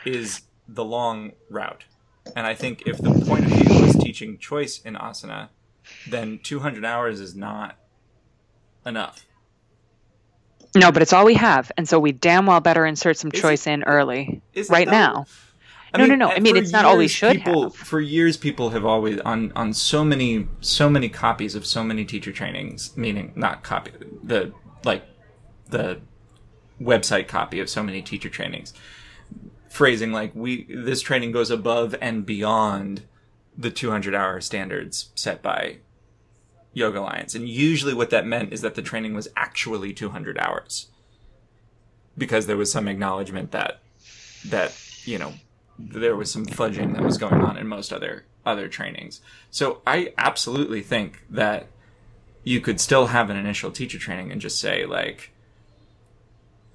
is the long route. And I think if the point of view was teaching choice in asana, then two hundred hours is not enough. No, but it's all we have. And so we damn well better insert some is choice it, in early right that, now. I no, mean, no, no. I mean, it's not all we should people, have. For years, people have always, on, on so many, so many copies of so many teacher trainings, meaning not copy, the, like, the website copy of so many teacher trainings, phrasing like, we, this training goes above and beyond the two hundred hour standards set by Yoga Alliance. And usually what that meant is that the training was actually two hundred hours, because there was some acknowledgement that, that, you know, there was some fudging that was going on in most other, other trainings. So I absolutely think that you could still have an initial teacher training and just say like,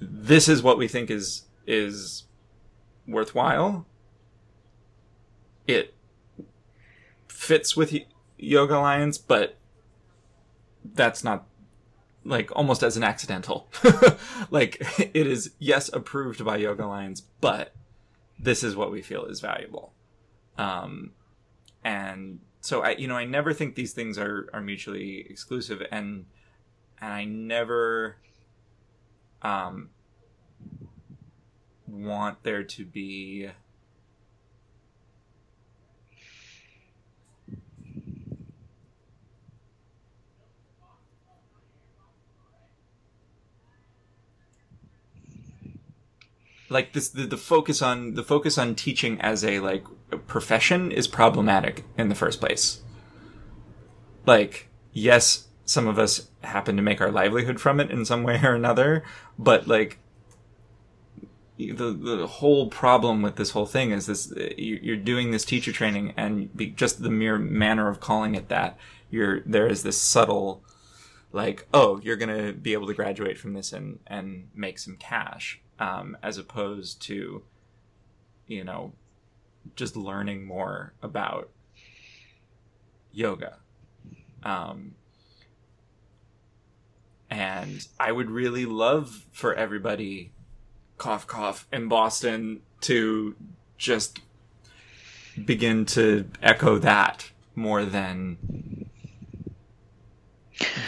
this is what we think is, is worthwhile. It fits with Yoga Alliance, but that's not, like, almost as an accidental. Like, it is, yes, approved by Yoga Alliance, but this is what we feel is valuable. Um, and so, I, you know, I never think these things are, are mutually exclusive. And, and I never um, want there to be... Like this, the, the focus on the focus on teaching as a like profession is problematic in the first place. Like, yes, some of us happen to make our livelihood from it in some way or another, but like the the whole problem with this whole thing is this: you're doing this teacher training, and just the mere manner of calling it that, you're there is this subtle, like, oh, you're gonna be able to graduate from this and and make some cash. Um, as opposed to, you know, just learning more about yoga. Um, and I would really love for everybody, cough, cough, in Boston to just begin to echo that more than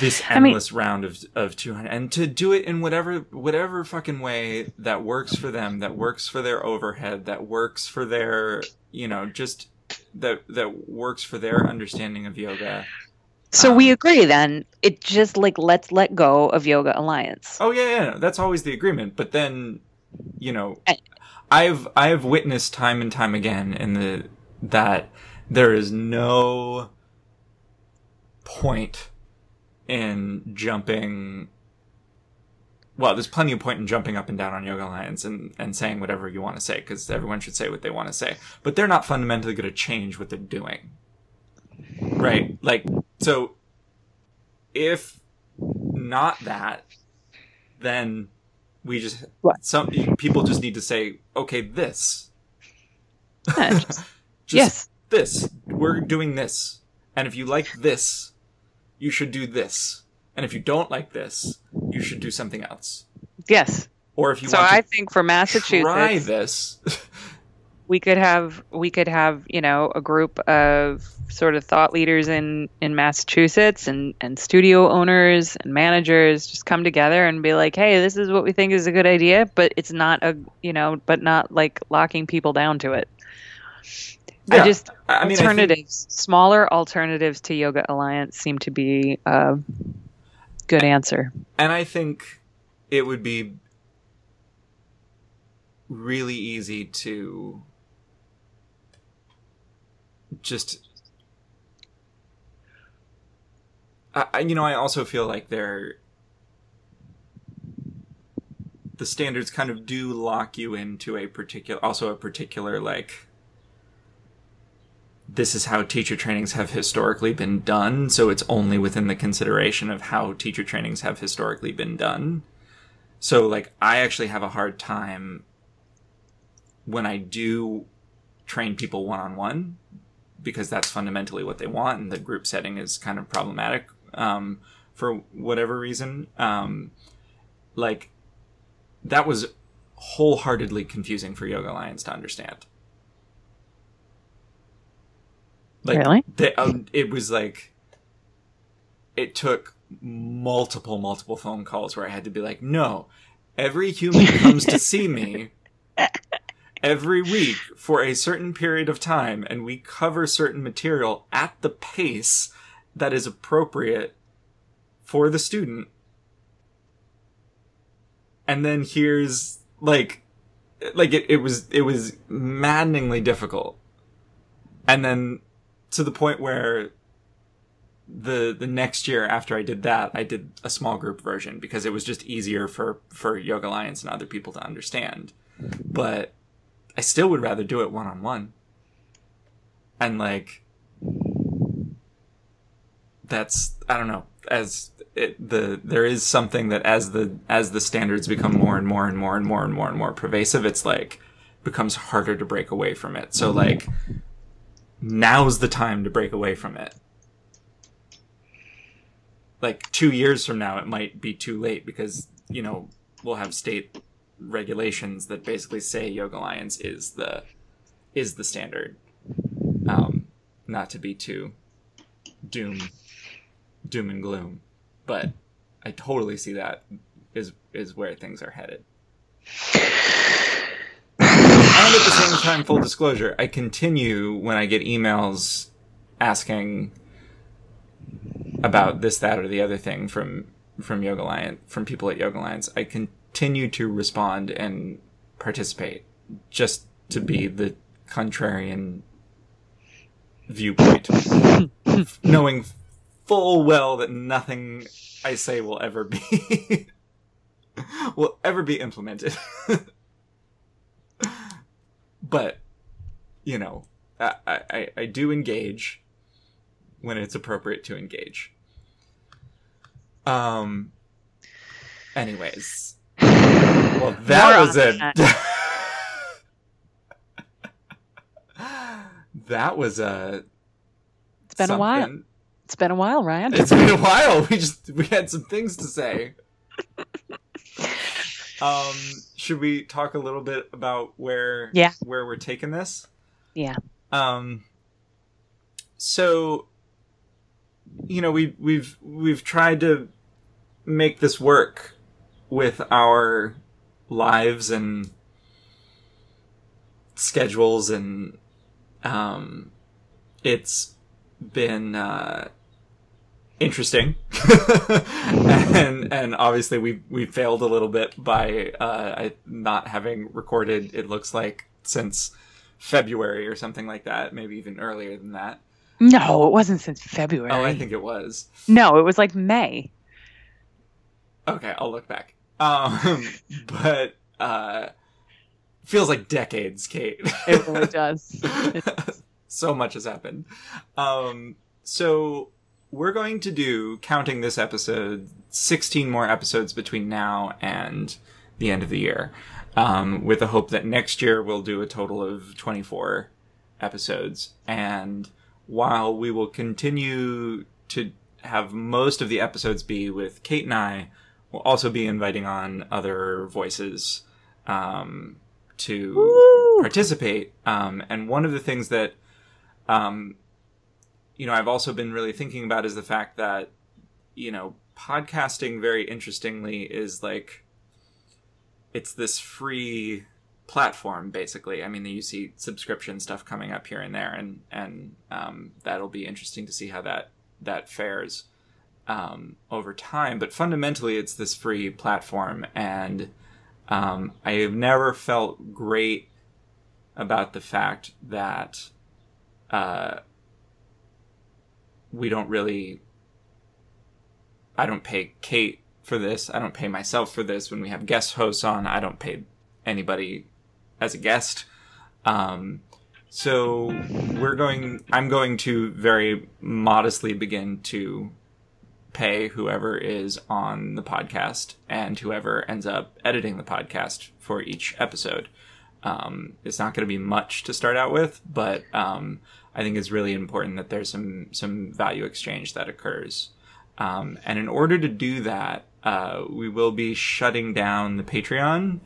this endless I mean, round of of two hundred, and to do it in whatever whatever fucking way that works for them, that works for their overhead, that works for their, you know, just that that works for their understanding of yoga. So um, we agree then. It just like, let's let go of Yoga Alliance. Oh yeah, yeah, no, that's always the agreement. But then, you know, I, I've I've witnessed time and time again in the that there is no point in jumping, well, there's plenty of point in jumping up and down on Yoga Alliance and, and saying whatever you want to say, because everyone should say what they want to say. But they're not fundamentally going to change what they're doing, right? Like, so if not that, then we just, what? some people just need to say, okay, this. Yeah, just, just yes. This. We're doing this. And if you like this, you should do this. And if you don't like this, you should do something else. Yes. Or if you so want to I think for Massachusetts, try this. we could have we could have, you know, a group of sort of thought leaders in, in Massachusetts and, and studio owners and managers just come together and be like, hey, this is what we think is a good idea, but it's not a, you know, but not like locking people down to it. Yeah. I just I mean, alternatives, I think, smaller alternatives to Yoga Alliance seem to be a good answer. And I think it would be really easy to just I, you know, I also feel like they're, the standards kind of do lock you into a particular, also a particular, like, this is how teacher trainings have historically been done, so it's only within the consideration of how teacher trainings have historically been done. So, like, I actually have a hard time when I do train people one-on-one, because that's fundamentally what they want, and the group setting is kind of problematic um, for whatever reason. Um, like, that was wholeheartedly confusing for Yoga Alliance to understand. Like, really? They, um, it was like, it took multiple, multiple phone calls where I had to be like, no, every human comes to see me every week for a certain period of time, and we cover certain material at the pace that is appropriate for the student. And then here's, like, like it, it was, it was maddeningly difficult. And then to the point where the the next year after I did that, I did a small group version because it was just easier for, for Yoga Alliance and other people to understand. But I still would rather do it one-on-one. And, like, that's, I don't know, as it, the, there is something that as the, as the standards become more and more and more and more and more and more pervasive, it's like, becomes harder to break away from it. So, like, now's the time to break away from it. Like, two years from now, it might be too late because, you know, we'll have state regulations that basically say Yoga Alliance is the is the standard. Um, not to be too doom doom and gloom, but I totally see that is is where things are headed. And at the same time, full disclosure, I continue when I get emails asking about this, that, or the other thing from from Yoga Alliance, from people at Yoga Alliance. I can. Continue to respond and participate, just to be the contrarian viewpoint, knowing full well that nothing I say will ever be will ever be implemented. But, you know, I, I I do engage when it's appropriate to engage. Um. Anyways. Well, that More was a... that was a... It's been something. a while. It's been a while, Ryan. It's been a while. We just we had some things to say. um, should we talk a little bit about where yeah. where we're taking this? Yeah. Um. So, you know, we we've we've tried to make this work with our lives and schedules, and um, it's been uh, interesting, and and obviously we we failed a little bit by uh, not having recorded. It looks like since February or something like that, maybe even earlier than that. No, it wasn't since February. Oh, I think it was. No, it was like May. Okay, I'll look back. Um, but, uh, feels like decades, Kate. It really does. It does. So much has happened. Um, so we're going to do, counting this episode, sixteen more episodes between now and the end of the year. Um, with the hope that next year we'll do a total of twenty-four episodes. And while we will continue to have most of the episodes be with Kate and I, we'll also be inviting on other voices um, to Woo! participate. Um, and one of the things that, um, you know, I've also been really thinking about is the fact that, you know, podcasting, very interestingly, is like, it's this free platform, basically. I mean, you see subscription stuff coming up here and there, and, and um, that'll be interesting to see how that, that fares. Um, over time, but fundamentally it's this free platform, and um, I have never felt great about the fact that uh, we don't really I don't pay Kate for this. I don't pay myself for this. When we have guest hosts on, I don't pay anybody as a guest. Um, so we're going, I'm going to very modestly begin to pay whoever is on the podcast and whoever ends up editing the podcast for each episode. Um, it's not going to be much to start out with, but um, I think it's really important that there's some, some value exchange that occurs. Um, and in order to do that, uh, we will be shutting down the Patreon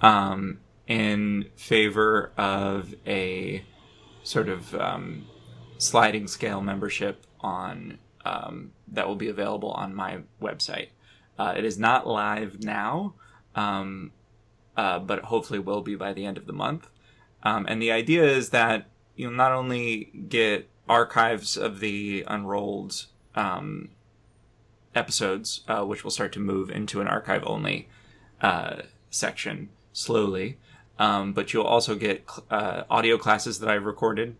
um, in favor of a sort of um, sliding scale membership on um, that will be available on my website. Uh, it is not live now, um, uh, but hopefully will be by the end of the month. Um, and the idea is that you'll not only get archives of the Unrolled um, episodes, uh, which will start to move into an archive-only uh, section slowly, um, but you'll also get cl- uh, audio classes that I've recorded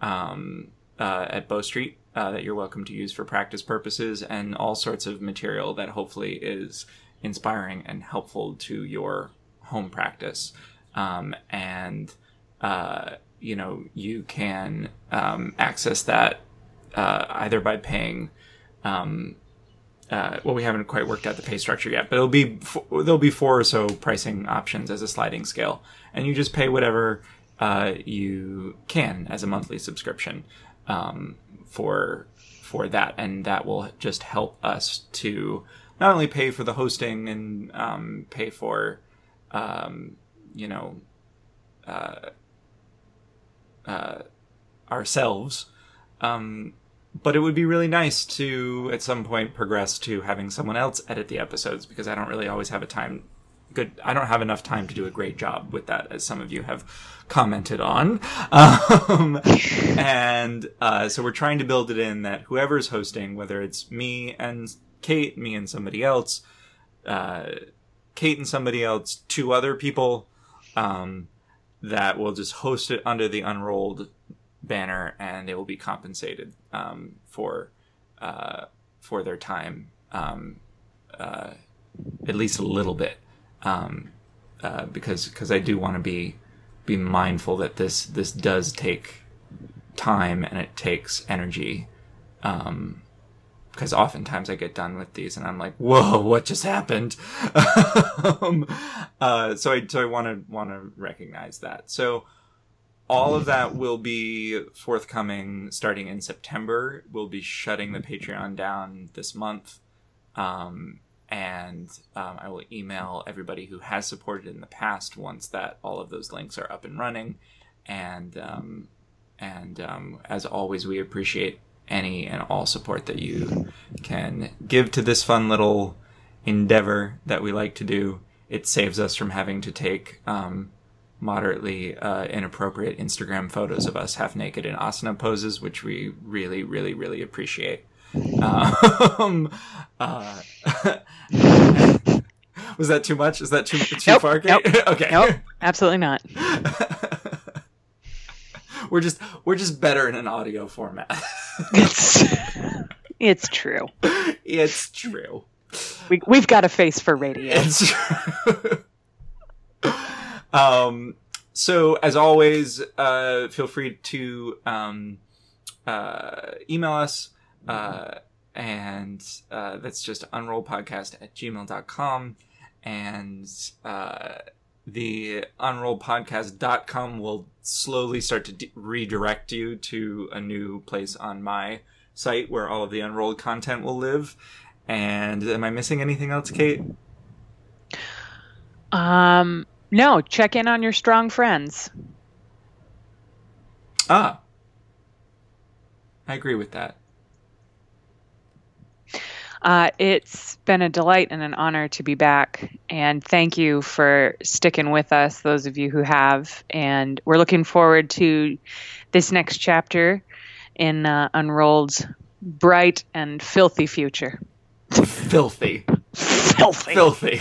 um, uh, at Bow Street uh, that you're welcome to use for practice purposes, and all sorts of material that hopefully is inspiring and helpful to your home practice. Um, and, uh, you know, you can um, access that uh, either by paying... Um, Uh, well, we haven't quite worked out the pay structure yet, but it'll be f- there'll be four or so pricing options as a sliding scale, and you just pay whatever uh, you can as a monthly subscription um, for for that, and that will just help us to not only pay for the hosting and um, pay for um, you know uh, uh, ourselves. Um, But it would be really nice to, at some point, progress to having someone else edit the episodes, because I don't really always have a time... Good, I don't have enough time to do a great job with that, as some of you have commented on. Um, and uh, so we're trying to build it in that whoever's hosting, whether it's me and Kate, me and somebody else, uh, Kate and somebody else, two other people, um, that will just host it under the Unrolled banner, and they will be compensated um, for uh, for their time, um, uh, at least a little bit, um, uh, because because I do want to be be mindful that this this does take time and it takes energy, um, because oftentimes I get done with these and I'm like, whoa, what just happened? um, uh, so I so I want to want to recognize that. So. All of that will be forthcoming starting in September. We'll be shutting the Patreon down this month. Um, and um, I will email everybody who has supported in the past once that all of those links are up and running. And um, and um, as always, we appreciate any and all support that you can give to this fun little endeavor that we like to do. It saves us from having to take... Um, moderately uh, inappropriate Instagram photos of us half naked in asana poses, which we really, really, really appreciate. Um, uh, was that too much? Is that too, too nope, far? Nope, okay. Nope. Absolutely not. we're just, we're just better in an audio format. it's, it's true. It's true. We, we've got a face for radio. It's true. Um, so as always, uh, feel free to, um, uh, email us, uh, and, uh, that's just unrollpodcast at gmail dot com, and, uh, the unrollpodcast dot com will slowly start to de- redirect you to a new place on my site where all of the Unrolled content will live. And am I missing anything else, Kate? Um... No, check in on your strong friends. Ah. I agree with that. Uh, it's been a delight and an honor to be back. And thank you for sticking with us, those of you who have. And we're looking forward to this next chapter in uh, Unrolled's bright and filthy future. Filthy. Filthy. Filthy.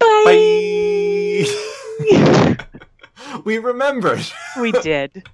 Bye. Bye. We remembered. We did.